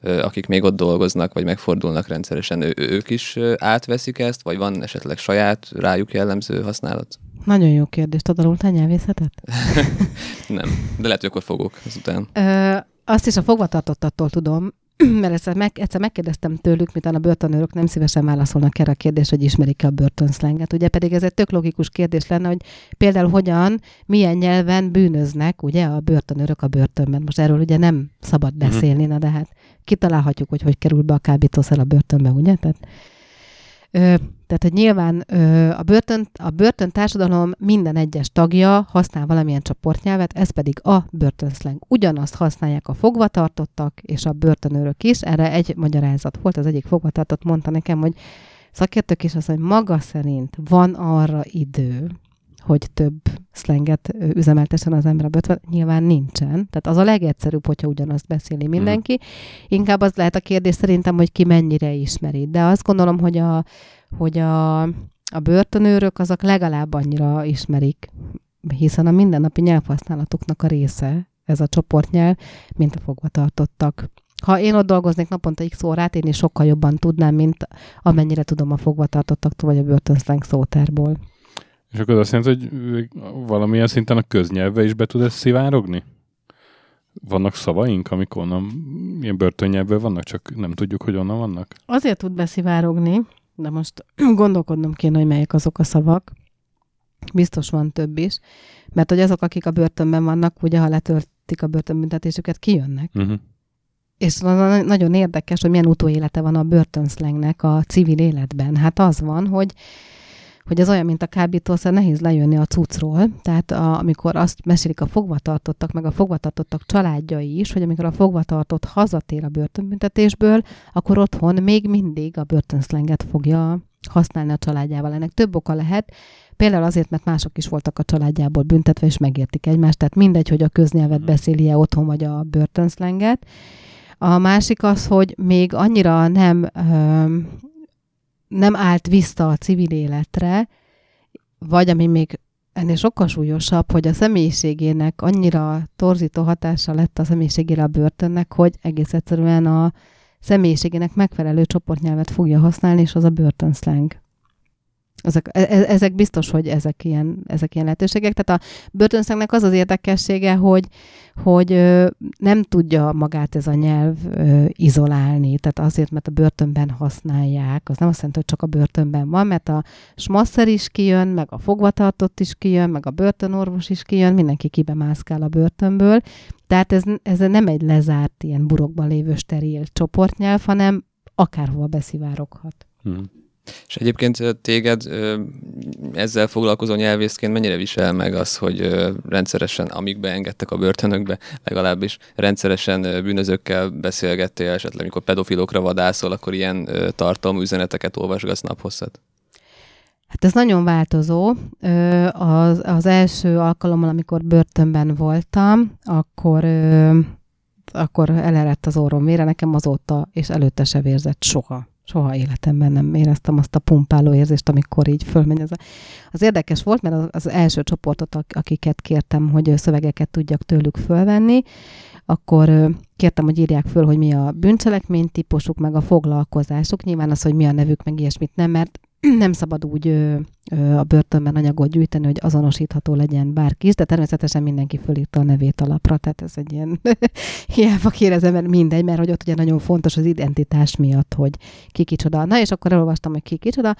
akik még ott dolgoznak, vagy megfordulnak rendszeresen, ők is átveszik ezt, vagy van esetleg saját rájuk jellemző használat? Nagyon jó kérdést. Tanultál nyelvészetet? Nem, de lehet, hogy akkor fogok ezután. Azt is a fogvatartottattól tudom, mert egyszer megkérdeztem tőlük, miután a börtönőrök nem szívesen válaszolnak erre a kérdést, hogy ismerik-e a börtönszlenget. Ugye pedig ez egy tök logikus kérdés lenne, hogy például hogyan, milyen nyelven bűnöznek ugye a börtönőrök a börtönben. Most erről ugye nem szabad beszélni, na de hát kitalálhatjuk, hogy kerül be a kábítószer a börtönbe, ugye? Tehát, hogy nyilván a börtöntársadalom minden egyes tagja használ valamilyen csoportnyelvet, ez pedig a börtönszleng. Ugyanazt használják a fogvatartottak és a börtönőrök is. Erre egy magyarázat volt, az egyik fogvatartott mondta nekem, hogy szakértők is azt mondja, hogy maga szerint van arra idő, hogy több szlenget üzemeltesen az ember a börtönben, nyilván nincsen. Tehát az a legegyszerűbb, hogyha ugyanazt beszéli mindenki. Inkább az lehet a kérdés szerintem, hogy ki mennyire ismeri. De azt gondolom, hogy a börtönőrök azok legalább annyira ismerik, hiszen a mindennapi nyelvhasználatuknak a része ez a csoportnyelv, mint a fogvatartottak. Ha én ott dolgoznék naponta x órát, én is sokkal jobban tudnám, mint amennyire tudom a fogvatartottaktól, vagy a börtönszleng szótárból. És akkor azt jelenti, hogy valamilyen szinten a köznyelvbe is be tud ezt szivárogni? Vannak szavaink, amik onnan ilyen börtönnyelvből vannak, csak nem tudjuk, hogy onnan vannak? Azért tud beszivárogni, de most gondolkodnom kéne, hogy melyek azok a szavak. Biztos van több is, mert hogy azok, akik a börtönben vannak, ugye ha letöltik a börtönbüntetésüket, kijönnek. És nagyon érdekes, hogy milyen utóélete van a börtönszlengnek a civil életben. Hát az van, hogy hogy ez olyan, mint a kábítószer, nehéz lejönni a cuccról. Tehát amikor azt mesélik a fogvatartottak, meg a fogvatartottak családjai is, hogy amikor a fogvatartott hazatér a börtönbüntetésből, akkor otthon még mindig a börtönszlenget fogja használni a családjával. Ennek több oka lehet, például azért, mert mások is voltak a családjából büntetve, és megértik egymást. Tehát mindegy, hogy a köznyelvet beszéli-e otthon, vagy a börtönszlenget. A másik az, hogy még annyira nem állt vissza a civil életre, vagy ami még ennél sokkal súlyosabb, hogy a személyiségének annyira torzító hatása lett a személyiségére a börtönnek, hogy egész egyszerűen a személyiségének megfelelő csoportnyelvet fogja használni, és az a börtönszleng. Ezek biztos, hogy ezek ilyen lehetőségek. Tehát a börtönszlengnek az az érdekessége, hogy nem tudja magát ez a nyelv izolálni. Tehát azért, mert a börtönben használják. Az nem azt jelenti, hogy csak a börtönben van, mert a smasszer is kijön, meg a fogvatartott is kijön, meg a börtönorvos is kijön, mindenki kibemászkál a börtönből. Tehát ez nem egy lezárt, ilyen burokban lévő steril csoportnyelv, hanem akárhova beszivároghat. És egyébként téged ezzel foglalkozó nyelvészként mennyire visel meg az, hogy rendszeresen, amíg beengedtek a börtönökbe, legalábbis rendszeresen bűnözőkkel beszélgettél, esetleg amikor pedofilokra vadászol, akkor ilyen tartalmú üzeneteket olvasgatsz naphosszat? Hát ez nagyon változó. Az első alkalommal, amikor börtönben voltam, akkor elerett az orrom vére, nekem azóta, és előtte se vérzett soha. Soha életemben nem éreztem azt a pumpáló érzést, amikor így fölmegy. Az érdekes volt, mert az első csoportot, akiket kértem, hogy szövegeket tudjak tőlük fölvenni, akkor kértem, hogy írják föl, hogy mi a bűncselekmény típusuk, meg a foglalkozásuk. Nyilván az, hogy mi a nevük, meg ilyesmit nem, mert nem szabad úgy a börtönben anyagot gyűjteni, hogy azonosítható legyen bárki is, de természetesen mindenki fölírta a nevét alapra, tehát ez egy ilyen hiába kérdezem, mert mindegy, mert hogy ott ugye nagyon fontos az identitás miatt, hogy ki kicsoda. Na és akkor elolvastam, hogy ki kicsoda,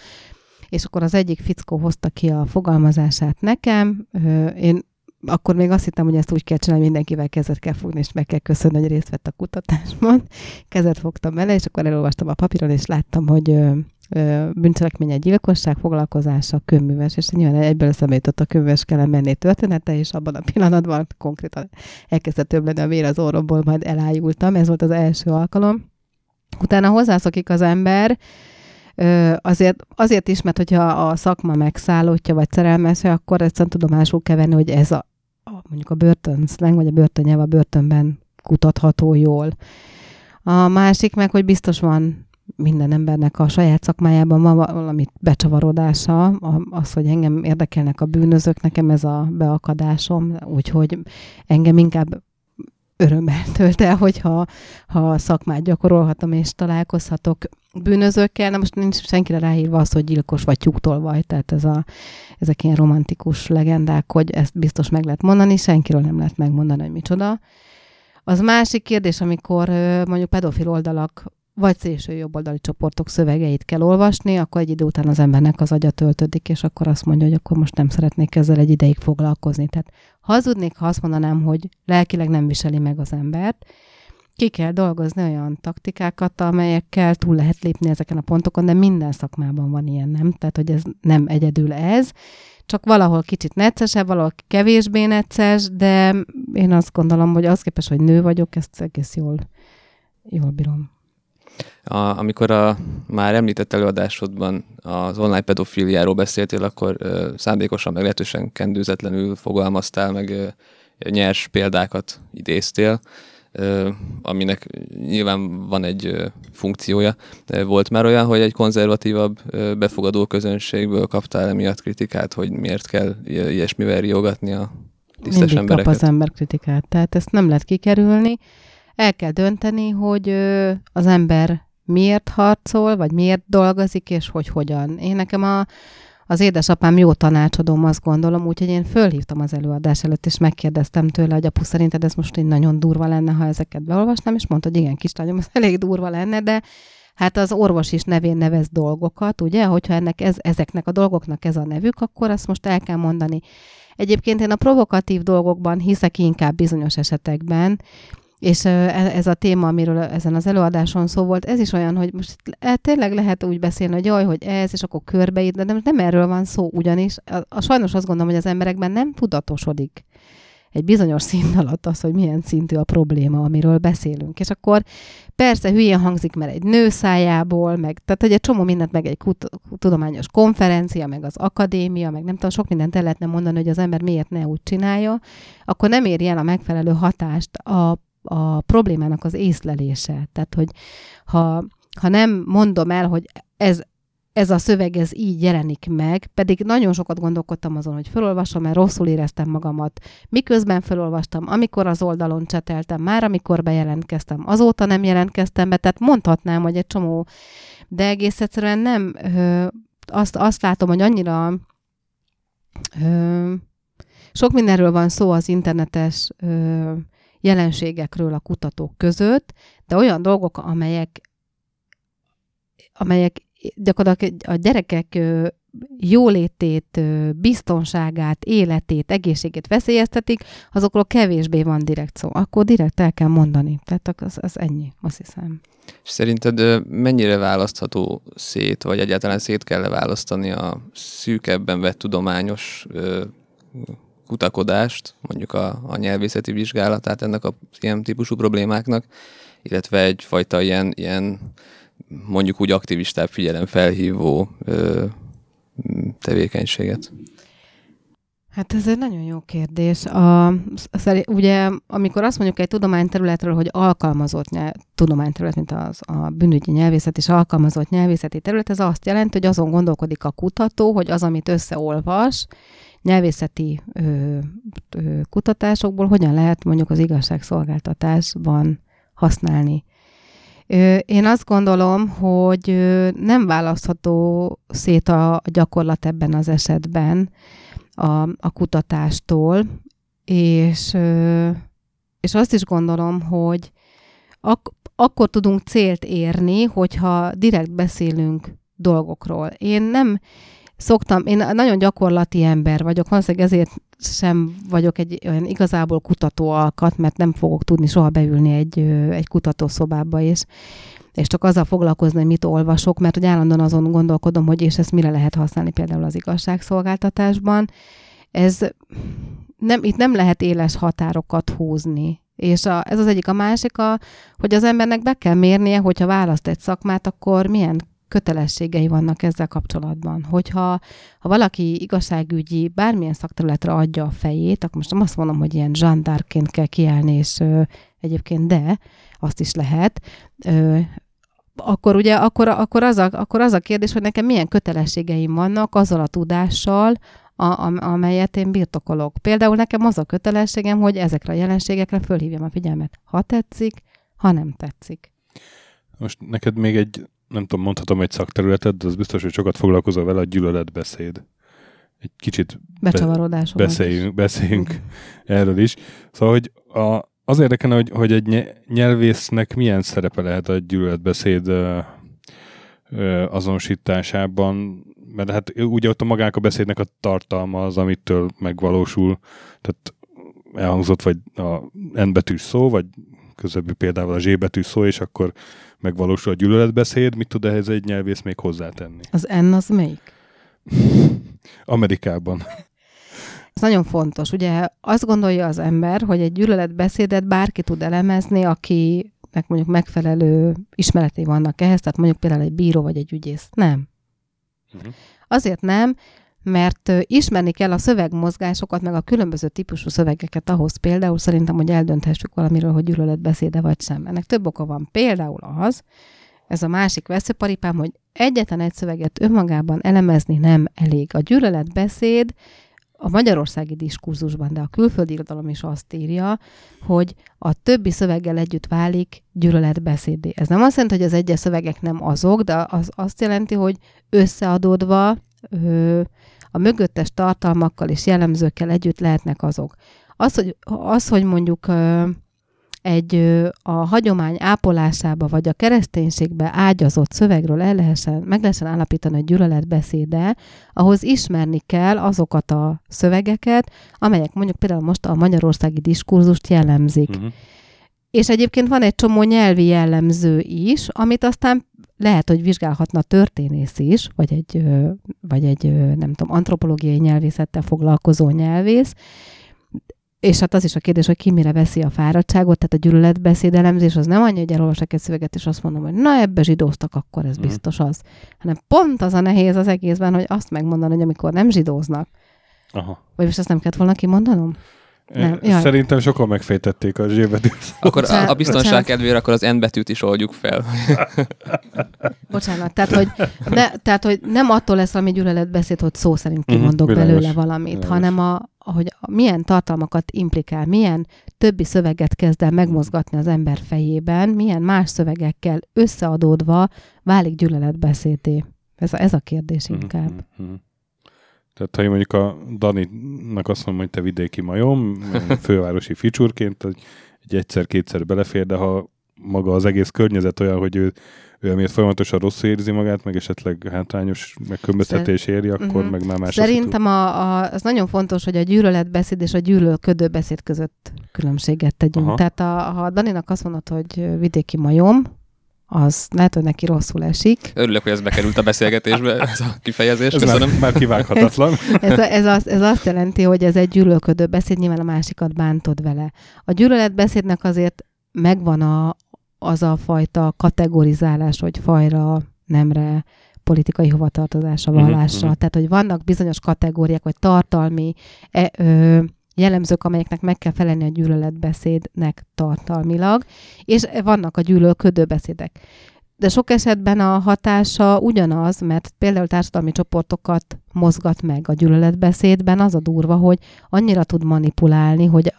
és akkor az egyik fickó hozta ki a fogalmazását nekem, én akkor még azt hittem, hogy ezt úgy kell csinálni, mindenkivel kezet kell fogni, és meg kell köszönni, hogy részt vett a kutatásban. Kezet fogtam vele, és akkor elolvastam a papíron, és láttam, hogy bűncselekménye gyilkosság, foglalkozása kőműves, és nyilván egyből eszembe jutott a kőműves kellemenné története, és abban a pillanatban konkrétan elkezdett tömleni a vér az orromból, majd elájultam. Ez volt az első alkalom. Utána hozzászokik az ember, azért is, mert hogyha a szakma megszállottja, vagy szerelmese, akkor egyszerűen tudomásul kell venni, hogy ez mondjuk a börtönszleng, vagy a börtönnyelv a börtönben kutatható jól. A másik meg, hogy biztos van minden embernek a saját szakmájában van valami becsavarodása, az, hogy engem érdekelnek a bűnözők, nekem ez a beakadásom, úgyhogy engem inkább örömmel tölt el, hogyha szakmát gyakorolhatom és találkozhatok bűnözőkkel. Na most nincs senkire ráírva az, hogy gyilkos vagy tyúktolvaj, tehát ezek ilyen romantikus legendák, hogy ezt biztos meg lehet mondani, senkiről nem lehet megmondani, hogy micsoda. Az másik kérdés, amikor mondjuk pedofil oldalak vagy szélső jobboldali csoportok szövegeit kell olvasni, akkor egy idő után az embernek az agya töltődik, és akkor azt mondja, hogy akkor most nem szeretnék ezzel egy ideig foglalkozni. Tehát hazudnék, ha azt mondanám, hogy lelkileg nem viseli meg az embert. Ki kell dolgozni olyan taktikákat, amelyekkel túl lehet lépni ezeken a pontokon, de minden szakmában van ilyen, nem? Tehát, hogy ez nem egyedül ez, csak valahol kicsit neccesebb, valahol kevésbé necces, de én azt gondolom, hogy az képest, hogy nő vagyok, ezt egész jól bírom. Amikor már említett előadásodban az online pedofiliáról beszéltél, akkor szándékosan, meg lehetősen kendőzetlenül fogalmaztál, meg nyers példákat idéztél, aminek nyilván van egy funkciója. Volt már olyan, hogy egy konzervatívabb befogadó közönségből kaptál emiatt kritikát, hogy miért kell ilyesmivel riogatni a tisztes embereket? Mindig kap az ember kritikát, tehát ezt nem lehet kikerülni. El kell dönteni, hogy az ember miért harcol, vagy miért dolgozik, és hogy hogyan. Én nekem az édesapám jó tanácsadóm, azt gondolom, úgyhogy én fölhívtam az előadás előtt, és megkérdeztem tőle, hogy apu, szerinted ez most így nagyon durva lenne, ha ezeket beolvasnám, és mondta, hogy igen, kislányom, ez elég durva lenne, de hát az orvos is nevén nevez dolgokat, ugye, hogyha ezeknek a dolgoknak ez a nevük, akkor azt most el kell mondani. Egyébként én a provokatív dolgokban hiszek inkább bizonyos esetekben, És ez a téma, amiről ezen az előadáson szó volt, ez is olyan, hogy most tényleg lehet úgy beszélni, hogy jaj, hogy ez, és akkor körbeír, de nem erről van szó, ugyanis sajnos azt gondolom, hogy az emberekben nem tudatosodik egy bizonyos szint alatt az, hogy milyen szintű a probléma, amiről beszélünk. És akkor persze hülyén hangzik, mert egy nő szájából, meg, tehát hogy egy csomó mindent, meg egy tudományos konferencia, meg az akadémia, meg nem tudom, sok mindent el lehetne mondani, hogy az ember miért ne úgy csinálja, akkor nem éri el a megfelelő hatást a problémának az észlelése. Tehát, hogy ha nem mondom el, hogy ez a szöveg, ez így jelenik meg, pedig nagyon sokat gondolkodtam azon, hogy felolvasom, mert rosszul éreztem magamat. Miközben felolvastam, amikor az oldalon cseteltem, már amikor bejelentkeztem, azóta nem jelentkeztem be, tehát mondhatnám, hogy egy csomó, de egész egyszerűen nem. Azt látom, hogy annyira sok mindenről van szó az internetes jelenségekről a kutatók között, de olyan dolgok, amelyek gyakorlatilag a gyerekek jólétét, biztonságát, életét, egészségét veszélyeztetik, azokról kevésbé van direkt szó. Akkor direkt el kell mondani. Tehát az ennyi, azt hiszem. És szerinted mennyire választható szét, vagy egyáltalán szét kell választani a szűkebben vett tudományos kutakodást, mondjuk a nyelvészeti vizsgálatát ennek az ilyen típusú problémáknak, illetve egyfajta ilyen mondjuk úgy aktivistább figyelemfelhívó tevékenységet? Hát ez egy nagyon jó kérdés. Ugye, amikor azt mondjuk egy tudományterületről, hogy alkalmazott tudományterület, mint a bűnügyi nyelvészet és alkalmazott nyelvészeti terület, ez azt jelenti, hogy azon gondolkodik a kutató, hogy az, amit összeolvas nyelvészeti kutatásokból, hogyan lehet mondjuk az igazságszolgáltatásban használni. Én azt gondolom, hogy nem választható szét a gyakorlat ebben az esetben a kutatástól, és azt is gondolom, hogy akkor tudunk célt érni, hogyha direkt beszélünk dolgokról. Én nagyon gyakorlati ember vagyok, valószínűleg ezért sem vagyok egy olyan igazából kutató alkat, mert nem fogok tudni soha beülni egy kutatószobába, és csak azzal foglalkozni, hogy mit olvasok, mert hogy állandóan azon gondolkodom, hogy és ezt mire lehet használni például az igazságszolgáltatásban. Itt nem lehet éles határokat húzni. És ez az egyik. A másik, hogy az embernek be kell mérnie, hogyha választ egy szakmát, akkor milyen kötelességei vannak ezzel kapcsolatban. Ha valaki igazságügyi bármilyen szakterületre adja a fejét, akkor most nem azt mondom, hogy ilyen zsandárként kell kiállni, és egyébként de, azt is lehet, akkor az a kérdés, hogy nekem milyen kötelességeim vannak azzal a tudással, amelyet én birtokolok. Például nekem az a kötelességem, hogy ezekre a jelenségekre fölhívjam a figyelmet. Ha tetszik, ha nem tetszik. Most neked még egy nem tudom, mondhatom egy szakterületet, de az biztos, hogy sokat foglalkozol vele, a gyűlöletbeszéd. Egy kicsit beszéljünk erről is. Szóval, hogy az érdekelne, hogy egy nyelvésznek milyen szerepe lehet a gyűlöletbeszéd azonosításában, mert hát ugye ott a magának a beszédnek a tartalma az, amitől megvalósul, tehát elhangzott vagy a N betűs szó, vagy közöbbi példával a Z betű szó, és akkor megvalósul a gyűlöletbeszéd. Mit tud ehhez egy nyelvész még hozzátenni? Az N az melyik? Amerikában. Ez nagyon fontos. Ugye azt gondolja az ember, hogy egy gyűlöletbeszédet bárki tud elemezni, akinek mondjuk megfelelő ismeretei vannak ehhez, tehát mondjuk például egy bíró vagy egy ügyész. Nem. Uh-huh. Azért nem, mert ismerni kell a szövegmozgásokat, meg a különböző típusú szövegeket ahhoz például szerintem, hogy eldönthessük valamiről, hogy gyűlöletbeszéde vagy sem. Ennek több oka van. Például az, ez a másik veszőparipám, hogy egyetlen egy szöveget önmagában elemezni nem elég. A gyűlöletbeszéd a magyarországi diskurzusban, de a külföldi irodalom is azt írja, hogy a többi szöveggel együtt válik gyűlöletbeszédé. Ez nem azt jelenti, hogy az egyes szövegek nem azok, de az azt jelenti, hogy összeadódva a mögöttes tartalmakkal és jellemzőkkel együtt lehetnek azok. Az, hogy mondjuk a hagyomány ápolásába vagy a kereszténységbe ágyazott szövegről meg lehessen állapítani a gyűlöletbeszéddel, ahhoz ismerni kell azokat a szövegeket, amelyek mondjuk például most a magyarországi diskurzust jellemzik. Uh-huh. És egyébként van egy csomó nyelvi jellemző is, amit aztán lehet, hogy vizsgálhatna történész is, vagy egy nem tudom, antropológiai nyelvészettel foglalkozó nyelvész. És hát az is a kérdés, hogy ki mire veszi a fáradtságot, tehát a gyűlöletbeszédelemzés az nem annyi, hogy elolvasok egy szöveget, és azt mondom, hogy na ebbe zsidóztak, akkor ez biztos az. Hanem pont az a nehéz az egészben, hogy azt megmondani, hogy amikor nem zsidóznak. Aha. Vagyis azt nem kellett volna kimondanom? Szerintem sokan megfejtették a zsébetűt. Akkor a biztonság kedvére akkor az N betűt is oldjuk fel. Bocsánat, tehát, hogy nem attól lesz valami gyűlöletbeszéd, hogy szó szerint kimondok belőle valamit, világos. Hanem ahogy milyen tartalmakat implikál, milyen többi szöveget kezd el megmozgatni az ember fejében, milyen más szövegekkel összeadódva válik gyűlöletbeszédé. Ez a kérdés inkább. Tehát ha én mondjuk a Daninak azt mondom, hogy te vidéki majom, fővárosi ficsurként, egy egyszer-kétszer belefér, de ha maga az egész környezet olyan, hogy ő amiért folyamatosan rosszul érzi magát, meg esetleg hátrányos megkülönböztetés éri, akkor meg már más. Szerintem az nagyon fontos, hogy a gyűlöletbeszéd és a gyűlölködő beszéd között különbséget tegyünk. Aha. Tehát ha a Daninak azt mondod, hogy vidéki majom, az lehet, hogy neki rosszul esik. Örülök, hogy ez bekerült a beszélgetésbe, ez a kifejezés. Ez már kivághatatlan. Ez azt jelenti, hogy ez egy gyűlölködő beszéd, nyilván a másikat bántod vele. A gyűlöletbeszédnek azért megvan az a fajta kategorizálás, hogy fajra, nemre, politikai hovatartozásra, vallásra. Tehát, hogy vannak bizonyos kategóriák, vagy tartalmi jellemzők, amelyeknek meg kell felelni a gyűlöletbeszédnek tartalmilag, és vannak a gyűlölködő beszédek. De sok esetben a hatása ugyanaz, mert például társadalmi csoportokat mozgat meg a gyűlöletbeszédben, az a durva, hogy annyira tud manipulálni, hogy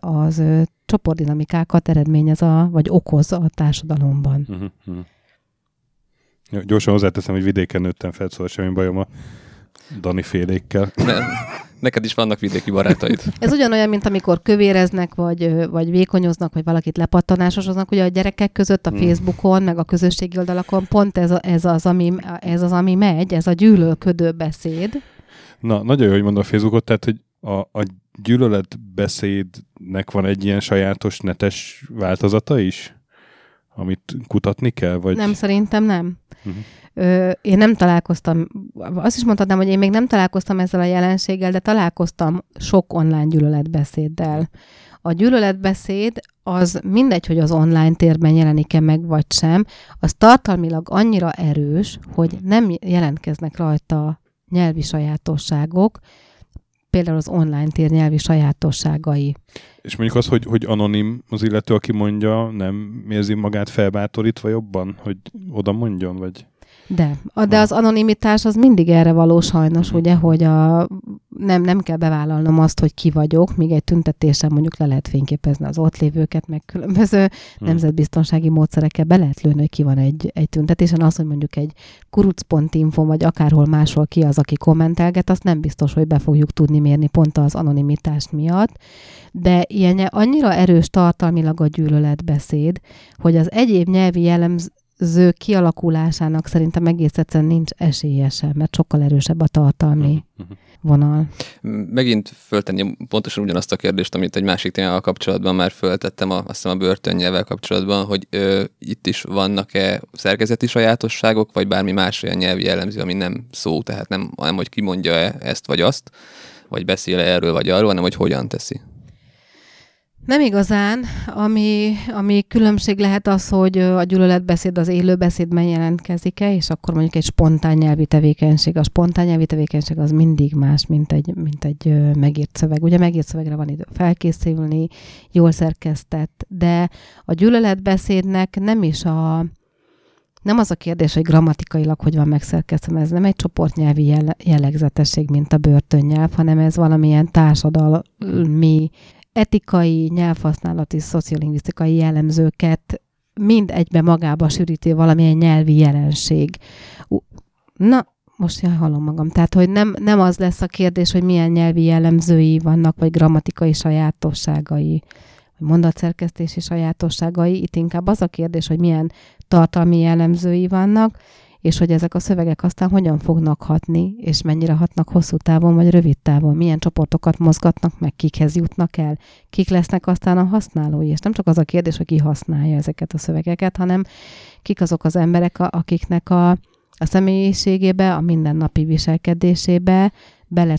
az csoportdinamikákat eredményez vagy okoz a társadalomban. Jó, gyorsan hozzáteszem, hogy vidéken nőttem fel, szóval semmi bajom a Dani félékkel. Neked is vannak vidéki barátaid. Ez ugyanolyan, mint amikor kövéreznek, vagy vékonyoznak, vagy valakit lepattanásosoznak. Ugye a gyerekek között, a Facebookon, meg a közösségi oldalakon pont ez az, ami megy, ez a gyűlölködő beszéd. Na, nagyon jó, hogy mondom a Facebookot, tehát, hogy a gyűlöletbeszédnek van egy ilyen sajátos netes változata is, amit kutatni kell? Vagy... Nem, szerintem nem. Én nem találkoztam, azt is mondhatnám, hogy én még nem találkoztam ezzel a jelenséggel, de találkoztam sok online gyűlöletbeszéddel. A gyűlöletbeszéd az mindegy, hogy az online térben jelenik-e meg, vagy sem, az tartalmilag annyira erős, hogy nem jelentkeznek rajta nyelvi sajátosságok, például az online tér nyelvi sajátosságai. És mondjuk az, hogy anonim az illető, aki mondja, nem érzi magát felbátorítva jobban, hogy oda mondjon, vagy... De az anonimitás az mindig erre való sajnos, ugye, hogy nem kell bevállalnom azt, hogy ki vagyok, míg egy tüntetésen mondjuk le lehet fényképezni az ott lévőket, meg különböző nemzetbiztonsági módszerekkel be lehet lőni, hogy ki van egy tüntetésen. Az, hogy mondjuk egy kuruc.infon, vagy akárhol máshol ki az, aki kommentelget, azt nem biztos, hogy be fogjuk tudni mérni pont az anonimitást miatt. De ilyen annyira erős tartalmilag a gyűlöletbeszéd, hogy az egyéb nyelvi jellemző kialakulásának szerintem egész egyszerűen nincs esélye sem, mert sokkal erősebb a tartalmi vonal. Megint föltenném pontosan ugyanazt a kérdést, amit egy másik témával kapcsolatban már föltettem, azt hiszem a börtönnyelvvel kapcsolatban, hogy itt is vannak-e szerkezeti sajátosságok, vagy bármi más olyan nyelvi jellemző, ami nem szó, tehát nem hogy kimondja-e ezt vagy azt, vagy beszél erről vagy arról, hanem hogy hogyan teszi. Nem igazán, ami különbség lehet az, hogy a gyűlöletbeszéd az élőbeszédben jelentkezik-e, és akkor mondjuk egy spontán nyelvi tevékenység. A spontán nyelvi tevékenység az mindig más, mint egy megírt szöveg. Ugye megírt szövegre van idő felkészülni, jól szerkesztett, de a gyűlöletbeszédnek nem az a kérdés, hogy grammatikailag hogy van megszerkesztve, ez nem egy csoportnyelvi jellegzetesség, mint a börtönnyelv, hanem ez valamilyen társadalmi etikai, nyelvhasználati, szociolingvisztikai jellemzőket mind egybe magába sűríti valamilyen nyelvi jelenség. Na, most hallom magam. Tehát, hogy nem az lesz a kérdés, hogy milyen nyelvi jellemzői vannak, vagy grammatikai sajátosságai, vagy mondatszerkesztési sajátosságai. Itt inkább az a kérdés, hogy milyen tartalmi jellemzői vannak, és hogy ezek a szövegek aztán hogyan fognak hatni, és mennyire hatnak hosszú távon vagy rövid távon, milyen csoportokat mozgatnak meg, kikhez jutnak el, kik lesznek aztán a használói, és nem csak az a kérdés, hogy ki használja ezeket a szövegeket, hanem kik azok az emberek, akiknek a személyiségébe, a mindennapi viselkedésébe bele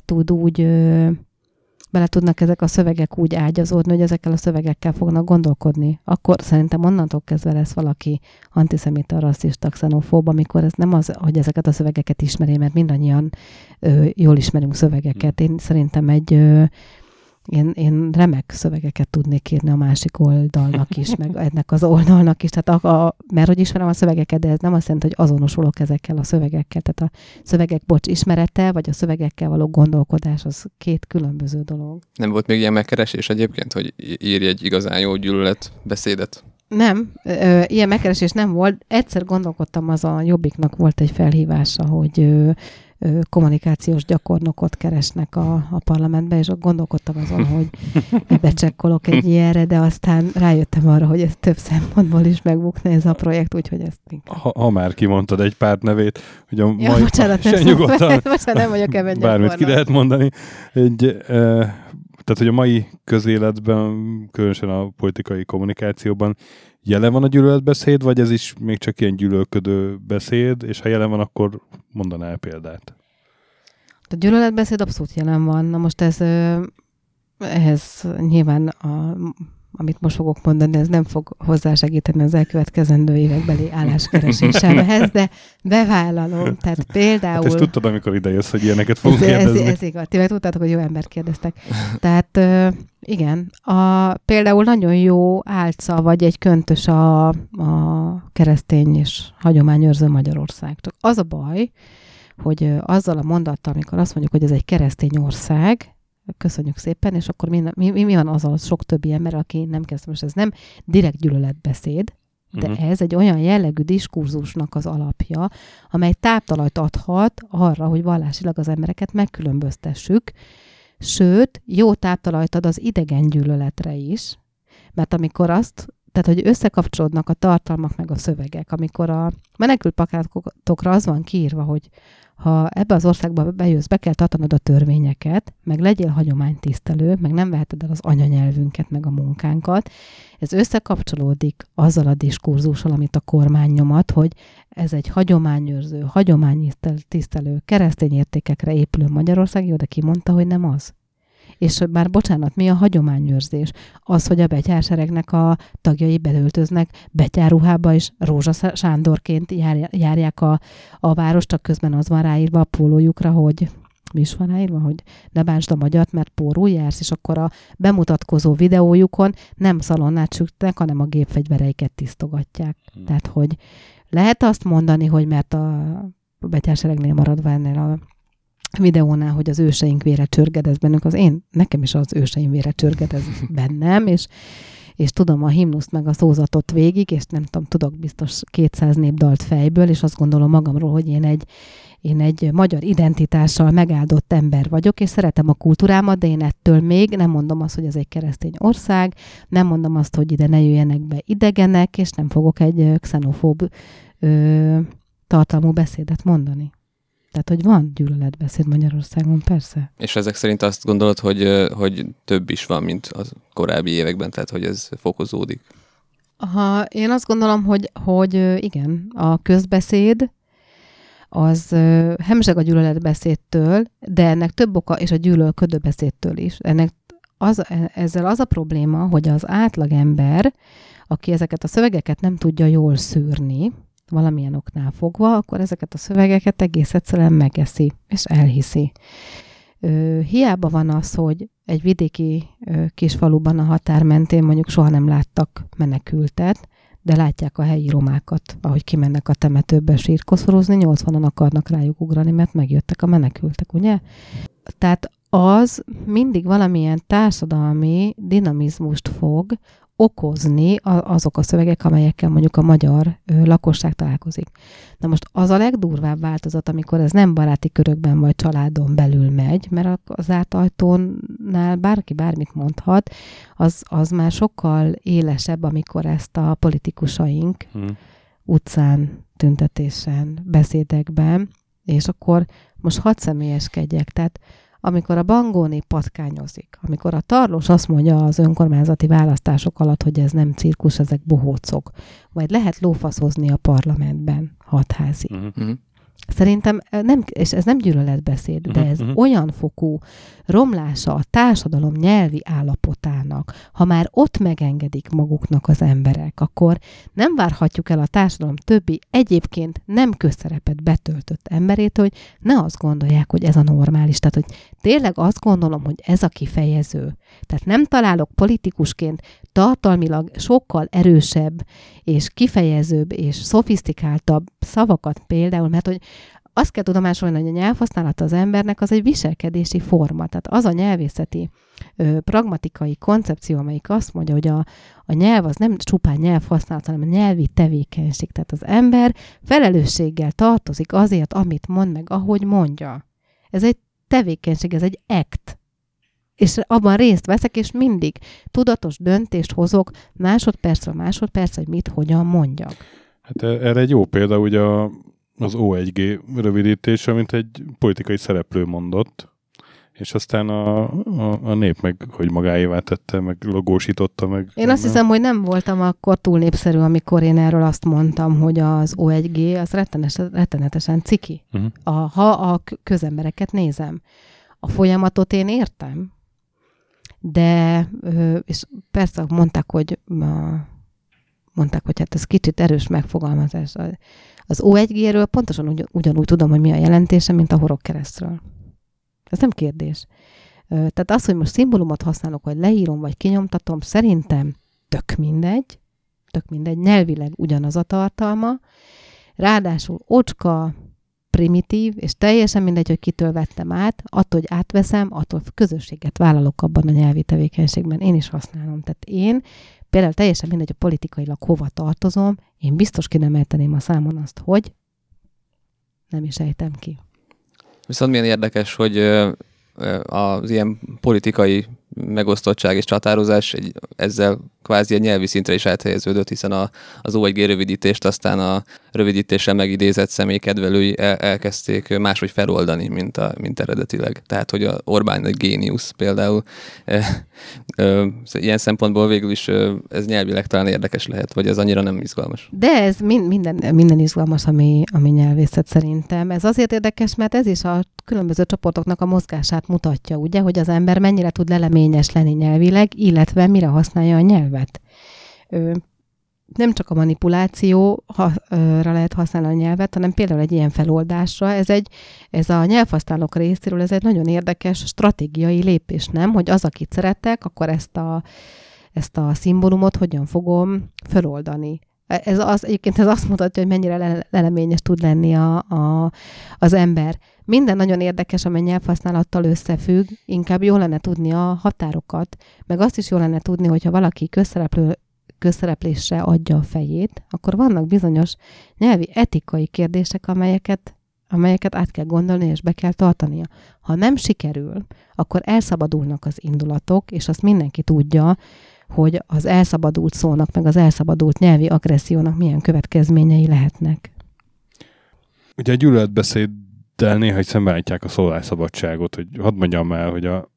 tudnak ezek a szövegek úgy ágyazódni, hogy ezekkel a szövegekkel fognak gondolkodni. Akkor szerintem onnantól kezdve lesz valaki antiszemita, rasszista, xenofób, amikor ez nem az, hogy ezeket a szövegeket ismeri, mert mindannyian jól ismerünk szövegeket. Én szerintem én remek szövegeket tudnék írni a másik oldalnak is, meg ennek az oldalnak is. Tehát mert hogy ismerem a szövegeket, de ez nem azt jelenti, hogy azonosulok ezekkel a szövegekkel. Tehát a szövegek ismerete, vagy a szövegekkel való gondolkodás, az két különböző dolog. Nem volt még ilyen megkeresés egyébként, hogy írj egy igazán jó gyűlöletbeszédet? Nem, ilyen megkeresés nem volt. Egyszer gondolkodtam, az a Jobbiknak volt egy felhívása, hogy kommunikációs gyakornokot keresnek a parlamentben, és gondolkodtam azon, hogy becsekkolok egy ilyenre, de aztán rájöttem arra, hogy ez több szempontból is megbukna ez a projekt, úgyhogy ezt inkább. Ha már kimondtad egy párt nevét, hogy a mai... Bocsánat, sem nyugodtan. Nem vagyok ebben gyakornak. Bármit ki lehet mondani. Tehát, hogy a mai közéletben, különösen a politikai kommunikációban jelen van a gyűlöletbeszéd, vagy ez is még csak ilyen gyűlölködő beszéd, és ha jelen van, akkor mondanál példát? A gyűlöletbeszéd abszolút jelen van. Na most ehhez nyilván amit most fogok mondani, ez nem fog hozzásegíteni az elkövetkezendő évekbeli álláskeresésemhez, de bevállalom. Tehát például... Hát ezt tudtad, amikor idejössz, hogy ilyeneket fogunk kérdezni. Ez igaz. Ti meg tudtátok, hogy jó embert kérdeztek. Tehát igen, például nagyon jó álca vagy egy köntös a keresztény és hagyományőrző Magyarország. Csak az a baj, hogy azzal a mondattal, amikor azt mondjuk, hogy ez egy keresztény ország, köszönjük szépen, és akkor mi van azzal sok több ember, aki nem kezd, most ez nem direkt gyűlöletbeszéd, de ez egy olyan jellegű diskurzusnak az alapja, amely táptalajt adhat arra, hogy vallásilag az embereket megkülönböztessük, sőt, jó táptalajt ad az idegen gyűlöletre is, mert amikor tehát, hogy összekapcsolódnak a tartalmak meg a szövegek, amikor a menekültplakátokra az van kiírva, hogy ha ebbe az országba bejössz, be kell tartanod a törvényeket, meg legyél hagyománytisztelő, meg nem veheted el az anyanyelvünket, meg a munkánkat. Ez összekapcsolódik azzal a diskurzussal, amit a kormány nyomat, hogy ez egy hagyományőrző, hagyománytisztelő, keresztény értékekre épülő Magyarország, jó, de ki mondta, hogy nem az? És bár bocsánat, mi a hagyományőrzés? Az, hogy a betyárseregnek a tagjai beöltöznek betyárruhába, és Rózsa Sándorként járják a várost, csak közben az van ráírva a pólójukra, hogy mi is van ráírva, hogy ne bántsd a magyart, mert pórul jársz, és akkor a bemutatkozó videójukon nem szalonnát sütnek, hanem a gépfegyvereiket tisztogatják. Tehát, hogy lehet azt mondani, hogy mert a betyárseregnél maradva ennél a videónál, hogy az őseink vére csörgedez bennünk, nekem is az őseim vére csörgedez bennem, és tudom a himnuszt meg a szózatot végig, és nem tudom, tudok biztos 200 népdalt fejből, és azt gondolom magamról, hogy én egy magyar identitással megáldott ember vagyok, és szeretem a kultúrámat, de én ettől még nem mondom azt, hogy ez egy keresztény ország, nem mondom azt, hogy ide ne jöjjenek be idegenek, és nem fogok egy xenofób tartalmú beszédet mondani. Tehát, hogy van gyűlöletbeszéd Magyarországon, persze. És ezek szerint azt gondolod, hogy több is van, mint a korábbi években, tehát, hogy ez fokozódik? Én azt gondolom, hogy igen, a közbeszéd az hemzseg a gyűlöletbeszédtől, de ennek több oka, és a gyűlölködő beszédtől is. Ezzel az a probléma, hogy az átlagember, aki ezeket a szövegeket nem tudja jól szűrni, valamilyen oknál fogva, akkor ezeket a szövegeket egész egyszerűen megeszi, és elhiszi. Hiába van az, hogy egy vidéki kisfaluban a határ mentén mondjuk soha nem láttak menekültet, de látják a helyi romákat, ahogy kimennek a temetőbe sírkoszorozni, 80-an akarnak rájuk ugrani, mert megjöttek a menekültek, ugye? Tehát az mindig valamilyen társadalmi dinamizmust fog okozni azok a szövegek, amelyekkel mondjuk a magyar lakosság találkozik. Na most az a legdurvább változat, amikor ez nem baráti körökben vagy családon belül megy, mert az zárt ajtónál bárki bármit mondhat, az már sokkal élesebb, amikor ezt a politikusaink utcán, tüntetésen, beszédekben, és akkor most hadd személyeskedjek. Tehát amikor a Bangóni patkányozik, amikor a Tarlós azt mondja az önkormányzati választások alatt, hogy ez nem cirkusz, ezek bohócok, vagy lehet lófaszozni a parlamentben hatházi. Mm-hmm. Szerintem, nem, és ez nem gyűlöletbeszéd, de ez olyan fokú romlása a társadalom nyelvi állapotának, ha már ott megengedik maguknak az emberek, akkor nem várhatjuk el a társadalom többi egyébként nem közszerepet betöltött emberét, hogy ne azt gondolják, hogy ez a normális. Tehát, hogy tényleg azt gondolom, hogy ez a kifejező. Tehát nem találok politikusként tartalmilag sokkal erősebb és kifejezőbb és szofisztikáltabb szavakat például, mert hogy azt kell tudomásolni, hogy a nyelvhasználata az embernek az egy viselkedési forma. Tehát az a nyelvészeti, pragmatikai koncepció, amelyik azt mondja, hogy a nyelv az nem csupán nyelvhasználat, hanem a nyelvi tevékenység. Tehát az ember felelősséggel tartozik azért, amit mond meg, ahogy mondja. Ez egy tevékenység, ez egy act. És abban részt veszek, és mindig tudatos döntést hozok másodpercről másodpercre, hogy mit, hogyan mondjak. Hát erre egy jó példa, ugye az O1G rövidítése, mint egy politikai szereplő mondott, és aztán a nép meg, hogy magáévá tette, meg logósította, meg... Én azt hiszem, hogy nem voltam akkor túl népszerű, amikor én erről azt mondtam, hogy az O1G az rettenetesen ciki. Uh-huh. Ha a közembereket nézem. A folyamatot én értem, de, és persze mondták, hogy hát ez kicsit erős megfogalmazás. Az O1G-ről pontosan ugyanúgy tudom, hogy mi a jelentése, mint a horogkeresztről. Ez nem kérdés. Tehát az, hogy most szimbólumot használok, vagy leírom, vagy kinyomtatom, szerintem tök mindegy, nyelvileg ugyanaz a tartalma. Ráadásul ocska, primitív, és teljesen mindegy, hogy kitől vettem át, attól, hogy átveszem, attól közösséget vállalok abban a nyelvi tevékenységben. Én is használom. Tehát én például teljesen mindegy, hogy politikailag hova tartozom, én biztos ki nem ejteném a számon azt, hogy nem is ejtem ki. Viszont milyen érdekes, hogy az ilyen politikai megosztottság és csatározás ezzel kvázi a nyelvi szintre is áthelyeződött, hiszen az O1G rövidítést aztán a rövidítéssel megidézett személy kedvelői elkezdték máshogy feloldani, mint eredetileg. Tehát, hogy a Orbán egy géniusz például. Ilyen szempontból végül is ez nyelvileg talán érdekes lehet, vagy ez annyira nem izgalmas. De ez minden izgalmas, ami nyelvészet szerintem. Ez azért érdekes, mert ez is a különböző csoportoknak a mozgását mutatja, ugye, hogy az ember mennyire tud leleményes lenni nyelvileg, illetve mire használja a nyelvet. Nem csak a manipulációra lehet használni a nyelvet, hanem például egy ilyen feloldásra. Ez a nyelvhasználók részéről ez egy nagyon érdekes stratégiai lépés, nem? Hogy az, akit szeretek, akkor ezt a szimbólumot hogyan fogom feloldani. Egyébként ez azt mutatja, hogy mennyire leleményes tud lenni az ember. Minden nagyon érdekes, amely nyelvhasználattal összefügg, inkább jó lenne tudni a határokat, meg azt is jó lenne tudni, hogyha valaki közszereplésre adja a fejét, akkor vannak bizonyos nyelvi etikai kérdések, amelyeket át kell gondolni, és be kell tartania. Ha nem sikerül, akkor elszabadulnak az indulatok, és azt mindenki tudja, hogy az elszabadult szónak, meg az elszabadult nyelvi agressziónak milyen következményei lehetnek. Ugye a gyűlöletbeszéddel néha szembeállítják a szólásszabadságot, hogy hadd mondjam el, hogy a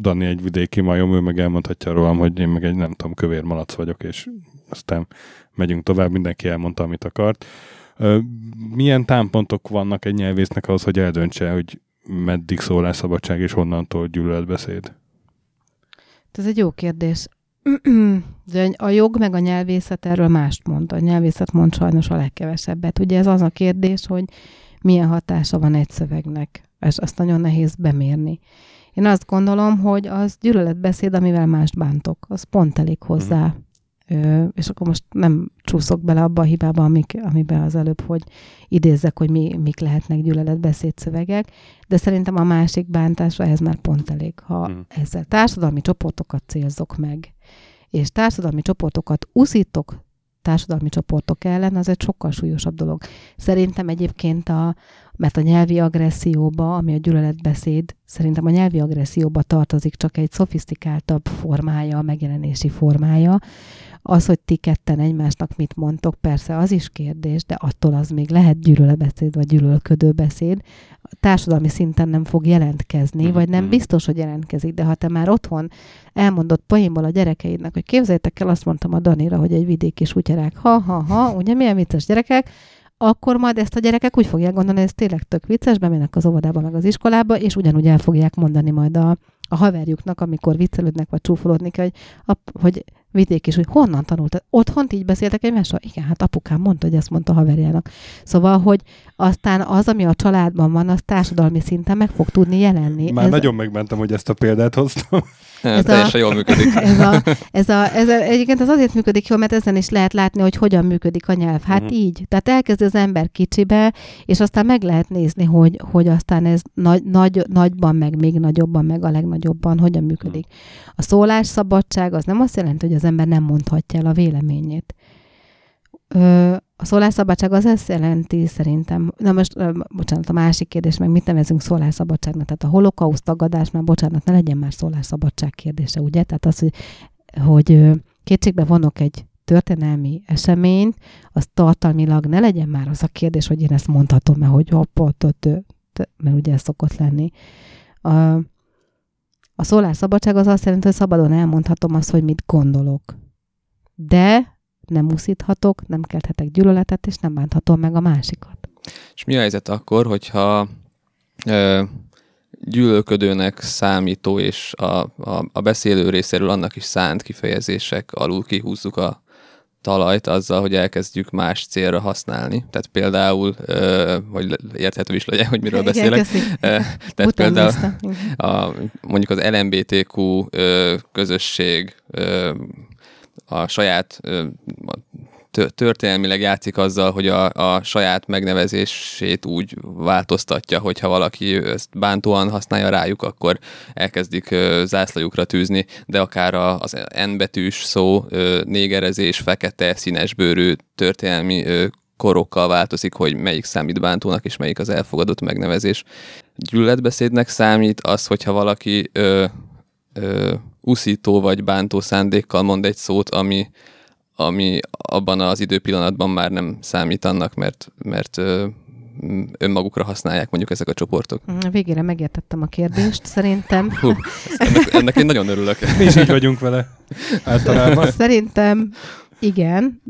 Dani egy vidéki majom, ő meg elmondhatja rólam, hogy én meg egy nem tudom, kövér malac vagyok, és aztán megyünk tovább, mindenki elmondta, amit akart. Milyen támpontok vannak egy nyelvésznek ahhoz, hogy eldöntse, hogy meddig szólásszabadság, és honnantól gyűlöletbeszéd? Ez egy jó kérdés. De a jog meg a nyelvészet erről mást mond. A nyelvészet mond sajnos a legkevesebbet. Ugye ez az a kérdés, hogy milyen hatása van egy szövegnek. És azt nagyon nehéz bemérni. Én azt gondolom, hogy az gyűlöletbeszéd, amivel mást bántok. Az pont elég hozzá. És akkor most nem csúszok bele abba a hibába, amiben az előbb, hogy idézzek, hogy mik lehetnek gyűlöletbeszéd szövegek, de szerintem a másik bántásra ez már pont elég. Ha ezzel társadalmi csoportokat célzok meg, és társadalmi csoportokat uszítok társadalmi csoportok ellen, az egy sokkal súlyosabb dolog. Szerintem egyébként mert a nyelvi agresszióba, ami a gyűlöletbeszéd, szerintem a nyelvi agresszióba tartozik, csak egy szofisztikáltabb formája, megjelenési formája. Az, hogy ti ketten egymásnak mit mondtok, persze az is kérdés, de attól az még lehet gyűlölebeszéd, vagy gyűlölködő beszéd. Társadalmi szinten nem fog jelentkezni, vagy nem biztos, hogy jelentkezik, de ha te már otthon elmondod poénból a gyerekeidnek, hogy képzeljétek el, azt mondtam a Danira, hogy egy vidéki sutyerák, ha, ugye milyen vicces gyerekek, akkor majd ezt a gyerekek úgy fogják gondolni, hogy ez tényleg tök vicces, bemennek az óvodába, meg az iskolába, és ugyanúgy el fogják mondani majd a haverjuknak, amikor viccelődnek, vagy csúfolódnik, hogy vidék is, hogy honnan tanultad? Otthont így beszéltek egymással? Igen, hát apukám mondta, hogy ezt mondta a haverjának. Szóval, hogy aztán az, ami a családban van, az társadalmi szinten meg fog tudni jelenni. Már nagyon megmentem, hogy ezt a példát hoztam. Ez teljesen jól működik. Egyébként ez azért működik jól, mert ezen is lehet látni, hogy hogyan működik a nyelv. Hát így. Tehát elkezdi az ember kicsibe, és aztán meg lehet nézni, hogy aztán ez nagyban, meg még nagyobban, meg a legnagyobban hogyan működik. A szólásszabadság az nem azt jelenti, hogy az ember nem mondhatja el a véleményét. A szólásszabadság az ezt jelenti szerintem, na most, bocsánat, a másik kérdés, meg mit nevezünk szólásszabadságnak, tehát a holokauszt tagadás, már bocsánat, ne legyen már szólásszabadság kérdése, ugye? Tehát az, hogy kétségbe vonok egy történelmi eseményt, az tartalmilag ne legyen már az a kérdés, hogy én ezt mondhatom, mert hogy mert ugye ez szokott lenni. A szólásszabadság az azt jelenti, hogy szabadon elmondhatom azt, hogy mit gondolok. De nem muszíthatok, nem kelthetek gyűlöletet, és nem bánthatom meg a másikat. És mi a helyzet akkor, hogyha gyűlölködőnek számító és a beszélő részéről annak is szánt kifejezések alul kihúzzuk a talajt azzal, hogy elkezdjük más célra használni. Tehát például, vagy érthető is legyen, hogy miről beszélek. Tehát például mondjuk az LMBTQ közösség a saját történelmileg játszik azzal, hogy a saját megnevezését úgy változtatja, hogyha valaki ezt bántóan használja rájuk, akkor elkezdik zászlajukra tűzni, de akár az N betűs szó, négerezés, fekete, színesbőrű történelmi korokkal változik, hogy melyik számít bántónak, és melyik az elfogadott megnevezés. Gyűlöletbeszédnek számít az, hogyha valaki uszító vagy bántó szándékkal mond egy szót, ami abban az időpillanatban már nem számít annak, mert önmagukra használják mondjuk ezek a csoportok. Végére megértettem a kérdést, szerintem. Ennek én nagyon örülök. Mi is így vagyunk vele általában. Szerintem igen.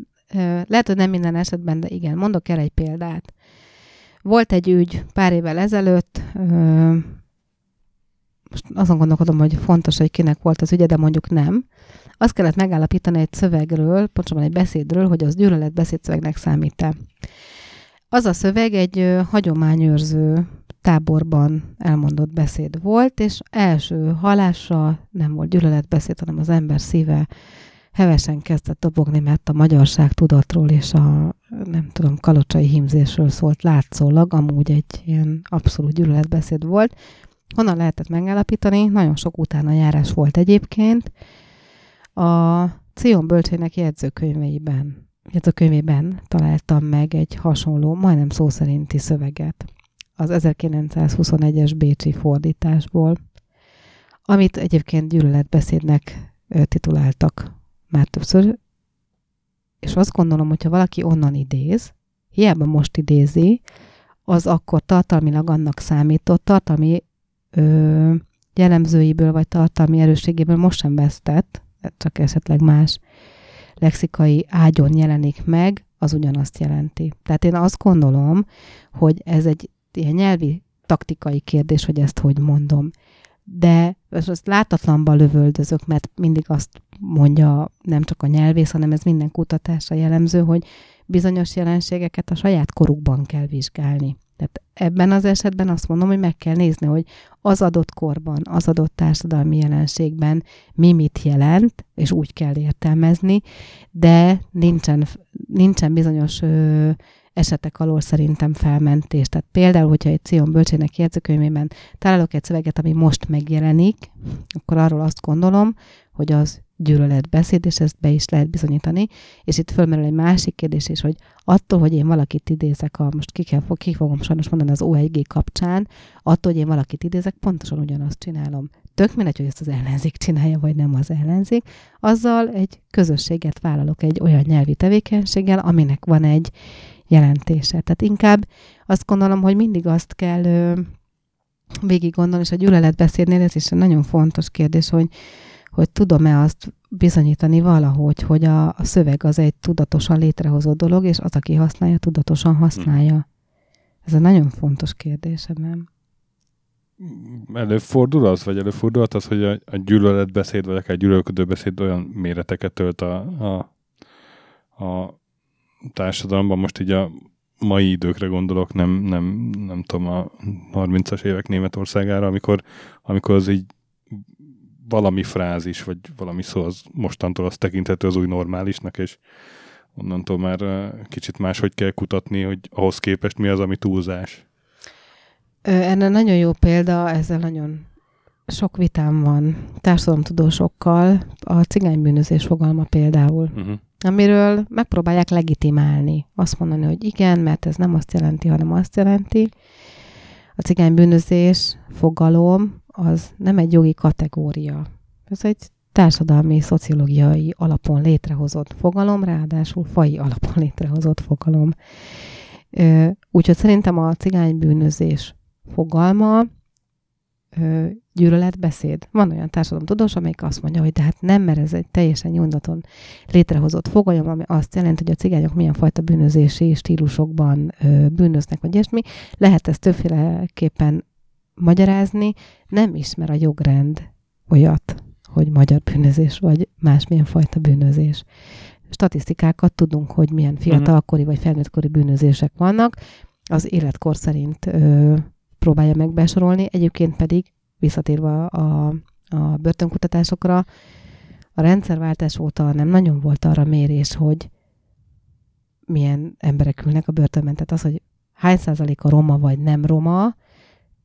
Lehet, hogy nem minden esetben, de igen. Mondok el egy példát. Volt egy ügy pár évvel ezelőtt, most azon gondolkodom, hogy fontos, hogy kinek volt az ügye, de mondjuk nem. Azt kellett megállapítani egy szövegről, pontosabban egy beszédről, hogy az gyűlöletbeszédszövegnek számít-e. Az a szöveg egy hagyományőrző táborban elmondott beszéd volt, és első hallása nem volt gyűlöletbeszéd, hanem az ember szíve hevesen kezdett dobogni, mert a magyarság tudatról és a nem tudom, kalocsai hímzésről szólt látszólag, amúgy egy ilyen abszolút gyűlöletbeszéd volt. Honnan lehetett megállapítani? Nagyon sok utánajárás volt egyébként. A Cion bölcsének jegyzőkönyvében találtam meg egy hasonló, majdnem szó szerinti szöveget az 1921-es bécsi fordításból, amit egyébként gyűlöletbeszédnek tituláltak már többször. És azt gondolom, hogyha valaki onnan idéz, hiába most idézi, az akkor tartalmilag annak számított, tartalmi jellemzőiből, vagy tartalmi erősségéből most sem vesztett, csak esetleg más lexikai ágyon jelenik meg, az ugyanazt jelenti. Tehát én azt gondolom, hogy ez egy ilyen nyelvi taktikai kérdés, hogy ezt hogy mondom. De azt látatlanban lövöldözök, mert mindig azt mondja nem csak a nyelvész, hanem ez minden kutatásra jellemző, hogy bizonyos jelenségeket a saját korukban kell vizsgálni. Tehát ebben az esetben azt mondom, hogy meg kell nézni, hogy az adott korban, az adott társadalmi jelenségben mi mit jelent, és úgy kell értelmezni, de nincsen bizonyos esetek alól szerintem felmentés. Tehát például, hogyha egy Cion bölcsének jegyzőkönyvében találok egy szöveget, ami most megjelenik, akkor arról azt gondolom, hogy az gyűlöletbeszéd, és ezt be is lehet bizonyítani. És itt fölmerül egy másik kérdés is, hogy attól, hogy én valakit idézek, most ki fogom sajnos mondani az O1G kapcsán, attól, hogy én valakit idézek, pontosan ugyanazt csinálom. tök mindegy, hogy ezt az ellenzék csinálja, vagy nem az ellenzék, azzal egy közösséget vállalok egy olyan nyelvi tevékenységgel, aminek van egy jelentése. Tehát inkább azt gondolom, hogy mindig azt kell végig gondolni, és a gyűlöletbeszédnél ez is egy nagyon fontos kérdés, hogy tudom-e azt bizonyítani valahogy, hogy a szöveg az egy tudatosan létrehozott dolog, és az, aki használja, tudatosan használja. Ez egy nagyon fontos kérdés ebben. Előfordulhat az, hogy a gyűlöletbeszéd, vagy akár gyűlölködőbeszéd olyan méreteket ölt a társadalomban. Most így a mai időkre gondolok, nem tudom, a 30-as évek Németországára, amikor az így valami frázis, vagy valami szó az mostantól az tekinthető az új normálisnak, és onnantól már kicsit máshogy kell kutatni, hogy ahhoz képest mi az, ami túlzás. Erre nagyon jó példa, ezzel nagyon sok vitám van társadalomtudósokkal, a cigánybűnözés fogalma például, amiről megpróbálják legitimálni. Azt mondani, hogy igen, mert ez nem azt jelenti, hanem azt jelenti. A cigánybűnözés fogalom az nem egy jogi kategória. Ez egy társadalmi, szociológiai alapon létrehozott fogalom, ráadásul faji alapon létrehozott fogalom. Úgyhogy szerintem a cigánybűnözés fogalma gyűlöletbeszéd. Van olyan társadalomtudós, amelyik azt mondja, hogy de hát nem, mert ez egy teljesen nyugaton létrehozott fogalom, ami azt jelenti, hogy a cigányok milyen fajta bűnözési stílusokban bűnöznek, vagy ilyesmi. Lehet ezt többféleképpen magyarázni, nem ismer a jogrend olyat, hogy magyar bűnözés, vagy másmilyen fajta bűnözés. Statisztikákat tudunk, hogy milyen fiatalkori vagy felnőttkori bűnözések vannak, az életkor szerint próbálja meg besorolni, egyébként pedig visszatérve a börtönkutatásokra, a rendszerváltás óta nem nagyon volt arra mérés, hogy milyen emberek ülnek a börtönben. Tehát az, hogy hány százaléka roma vagy nem roma,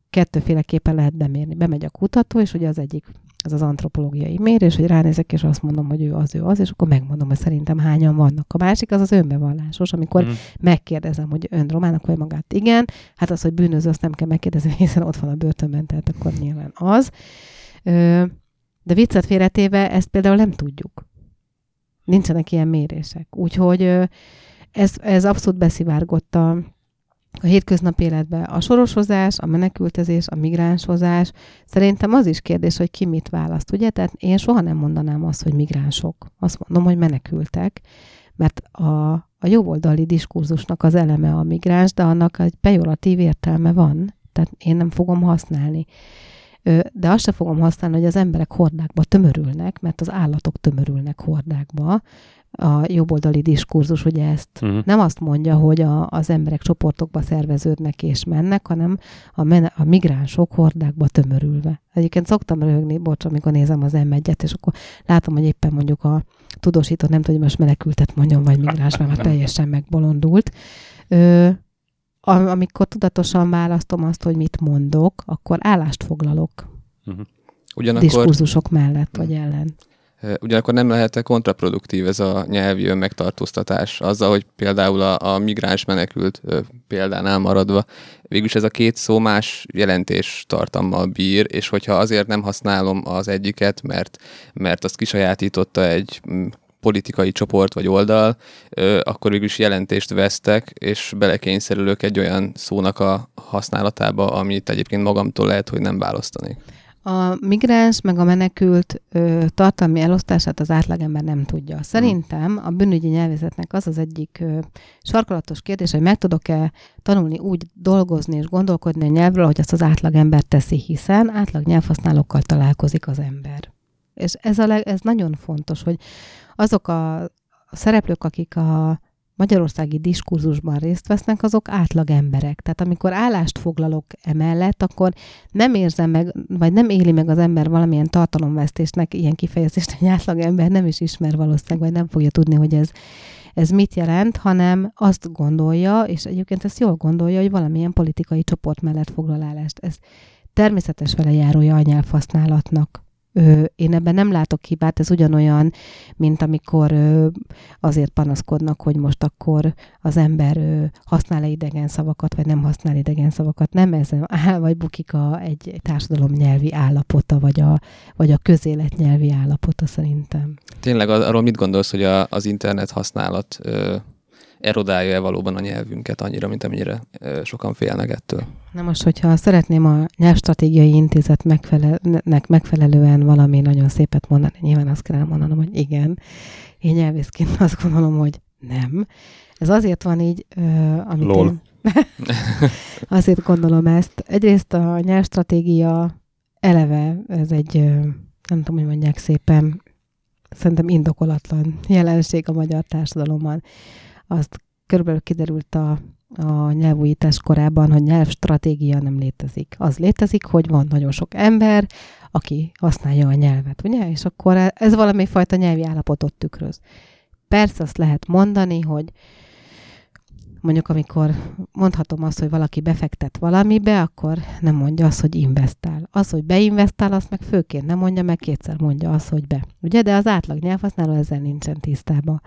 kettőféleképpen lehet bemérni. Bemegy a kutató, és ugye az egyik, ez az antropológiai mérés, hogy ránézek, és azt mondom, hogy ő az, és akkor megmondom, hogy szerintem hányan vannak. A másik az az önbevallásos, amikor megkérdezem, hogy ön romának vagy magát, igen, hát az, hogy bűnöző, azt nem kell megkérdezni, hiszen ott van a börtönben, tehát akkor nyilván az. De viccet félretéve ezt például nem tudjuk. Nincsenek ilyen mérések. Úgyhogy ez abszolút beszivárgott a hétköznapi életben a sorosozás, a menekültezés, a migránsozás. Szerintem az is kérdés, hogy ki mit választ, ugye? Tehát én soha nem mondanám azt, hogy migránsok. Azt mondom, hogy menekültek, mert a jobboldali diskurzusnak az eleme a migráns, de annak egy pejoratív értelme van, tehát én nem fogom használni. De azt se fogom használni, hogy az emberek hordákba tömörülnek, mert az állatok tömörülnek hordákba. A jobboldali diskurzus ugye ezt nem azt mondja, hogy az emberek csoportokba szerveződnek és mennek, hanem a migránsok hordákba tömörülve. Egyébként szoktam röhögni, amikor nézem az M1-et, és akkor látom, hogy éppen mondjuk a tudósító nem tudja, most menekültet mondjon, vagy migráns, mert már teljesen megbolondult. Amikor tudatosan választom azt, hogy mit mondok, akkor állást foglalok diskurzusok mellett, vagy ellen. Ugyanakkor nem lehet kontraproduktív ez a nyelvi önmegtartóztatás, azzal, hogy például a migráns menekült példánál maradva, végülis ez a két szó más jelentés tartammal bír, és hogyha azért nem használom az egyiket, mert azt kisajátította egy politikai csoport vagy oldal, akkor végülis jelentést vesztek, és belekényszerülök egy olyan szónak a használatába, amit egyébként magamtól lehet, hogy nem választanék. A migráns meg a menekült tartalmi elosztását az átlagember nem tudja. Szerintem a bűnügyi nyelvészetnek az az egyik sarkalatos kérdés, hogy meg tudok-e tanulni úgy dolgozni és gondolkodni a nyelvről, hogy azt az átlagember teszi, hiszen átlag nyelvhasználókkal találkozik az ember. És ez nagyon fontos, hogy azok a szereplők, akik a magyarországi diskurzusban részt vesznek, azok átlag emberek. Tehát amikor állást foglalok emellett, akkor nem érzem meg, vagy nem éli meg az ember valamilyen tartalomvesztésnek ilyen kifejezést, egy átlag ember nem is ismer valószínűleg, vagy nem fogja tudni, hogy ez mit jelent, hanem azt gondolja, és egyébként ezt jól gondolja, hogy valamilyen politikai csoport mellett foglal állást. Ez természetes vele járója a nyelvhasználatnak. Én ebben nem látok hibát, ez ugyanolyan, mint amikor azért panaszkodnak, hogy most akkor az ember használ-e idegen szavakat, vagy nem használ idegen szavakat. Nem ezen áll, vagy bukik egy társadalom nyelvi állapota, vagy a közélet nyelvi állapota szerintem. Tényleg arról mit gondolsz, hogy az internet használat erodálja-e valóban a nyelvünket annyira, mint amennyire sokan félnek ettől? Na most, hogyha szeretném a Nyelvstratégiai Intézet megfelelően valami nagyon szépet mondani, nyilván azt kell mondanom, hogy igen. Én nyelvészként azt gondolom, hogy nem. Ez azért van így, amit Lol. Én azért gondolom ezt. Egyrészt a nyelvstratégia eleve, ez egy, nem tudom, hogy mondják szépen, szerintem indokolatlan jelenség a magyar társadalomban. Azt körülbelül kiderült a nyelvújítás korában, hogy nyelvstratégia nem létezik. Az létezik, hogy van nagyon sok ember, aki használja a nyelvet, ugye? És akkor ez valami fajta nyelvi állapotot tükröz. Persze azt lehet mondani, hogy mondjuk amikor mondhatom azt, hogy valaki befektet valamibe, akkor nem mondja azt, hogy investál. Az, hogy beinvestál, azt meg főként nem mondja, meg kétszer mondja azt, hogy be. Ugye? De az átlag nyelvhasználó ezzel nincsen tisztában.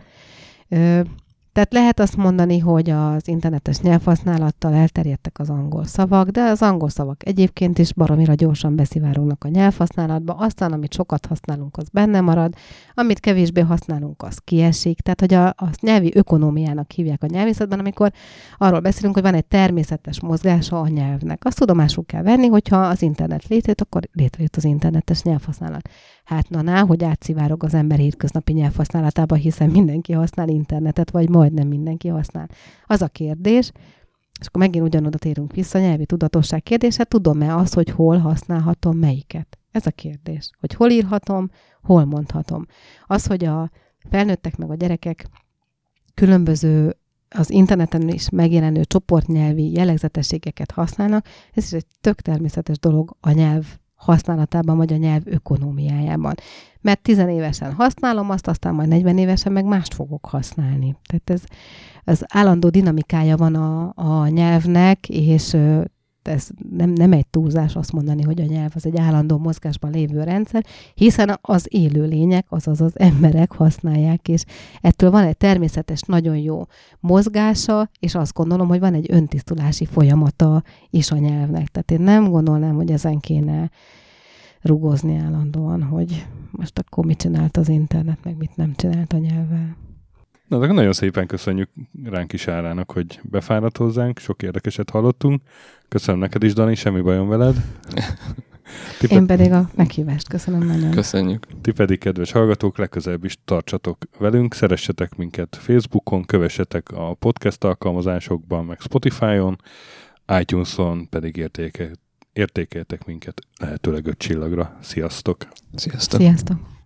Tehát lehet azt mondani, hogy az internetes nyelvhasználattal elterjedtek az angol szavak, de az angol szavak egyébként is baromira gyorsan beszivárognak a nyelvhasználatba, aztán amit sokat használunk, az benne marad, amit kevésbé használunk, az kiesik. Tehát, hogy a nyelvi ökonómiának hívják a nyelvészetben, amikor arról beszélünk, hogy van egy természetes mozgása a nyelvnek. Azt tudomásul kell venni, hogyha az internet létrejött, akkor létrejött az internetes nyelvhasználat. Hát na, hogy átszivárog az ember hétköznapi nyelvhasználatába, hiszen mindenki használ internetet, vagy majdnem mindenki használ. Az a kérdés, és akkor megint ugyanoda térünk vissza, nyelvi tudatosság kérdése, tudom-e azt, hogy hol használhatom melyiket? Ez a kérdés. Hogy hol írhatom, hol mondhatom. Az, hogy a felnőttek meg a gyerekek különböző az interneten is megjelenő csoportnyelvi jellegzetességeket használnak, ez is egy tök természetes dolog a nyelv használatában, vagy a nyelv ökonómiájában. Mert 10 évesen használom azt, aztán majd 40 évesen meg mást fogok használni. Tehát ez az állandó dinamikája van a nyelvnek, és ez nem egy túlzás azt mondani, hogy a nyelv az egy állandó mozgásban lévő rendszer, hiszen az élő lények, azaz az emberek használják, és ettől van egy természetes, nagyon jó mozgása, és azt gondolom, hogy van egy öntisztulási folyamata is a nyelvnek. Tehát én nem gondolnám, hogy ezen kéne rugózni állandóan, hogy most akkor mit csinált az internet, meg mit nem csinált a nyelvvel. Na, de nagyon szépen köszönjük Ránki Sárának, hogy befáradt hozzánk, sok érdekeset hallottunk. Köszönöm neked is, Dani, semmi bajom veled. Én pedig a meghívást köszönöm nagyon. Köszönjük. Ti pedig, kedves hallgatók, legközelebb is tartsatok velünk, szeressetek minket Facebookon, kövessetek a podcast alkalmazásokban, meg Spotify-on, iTunes-on pedig értékeljetek minket lehetőleg 5 csillagra. Sziasztok! Sziasztok! Sziasztok.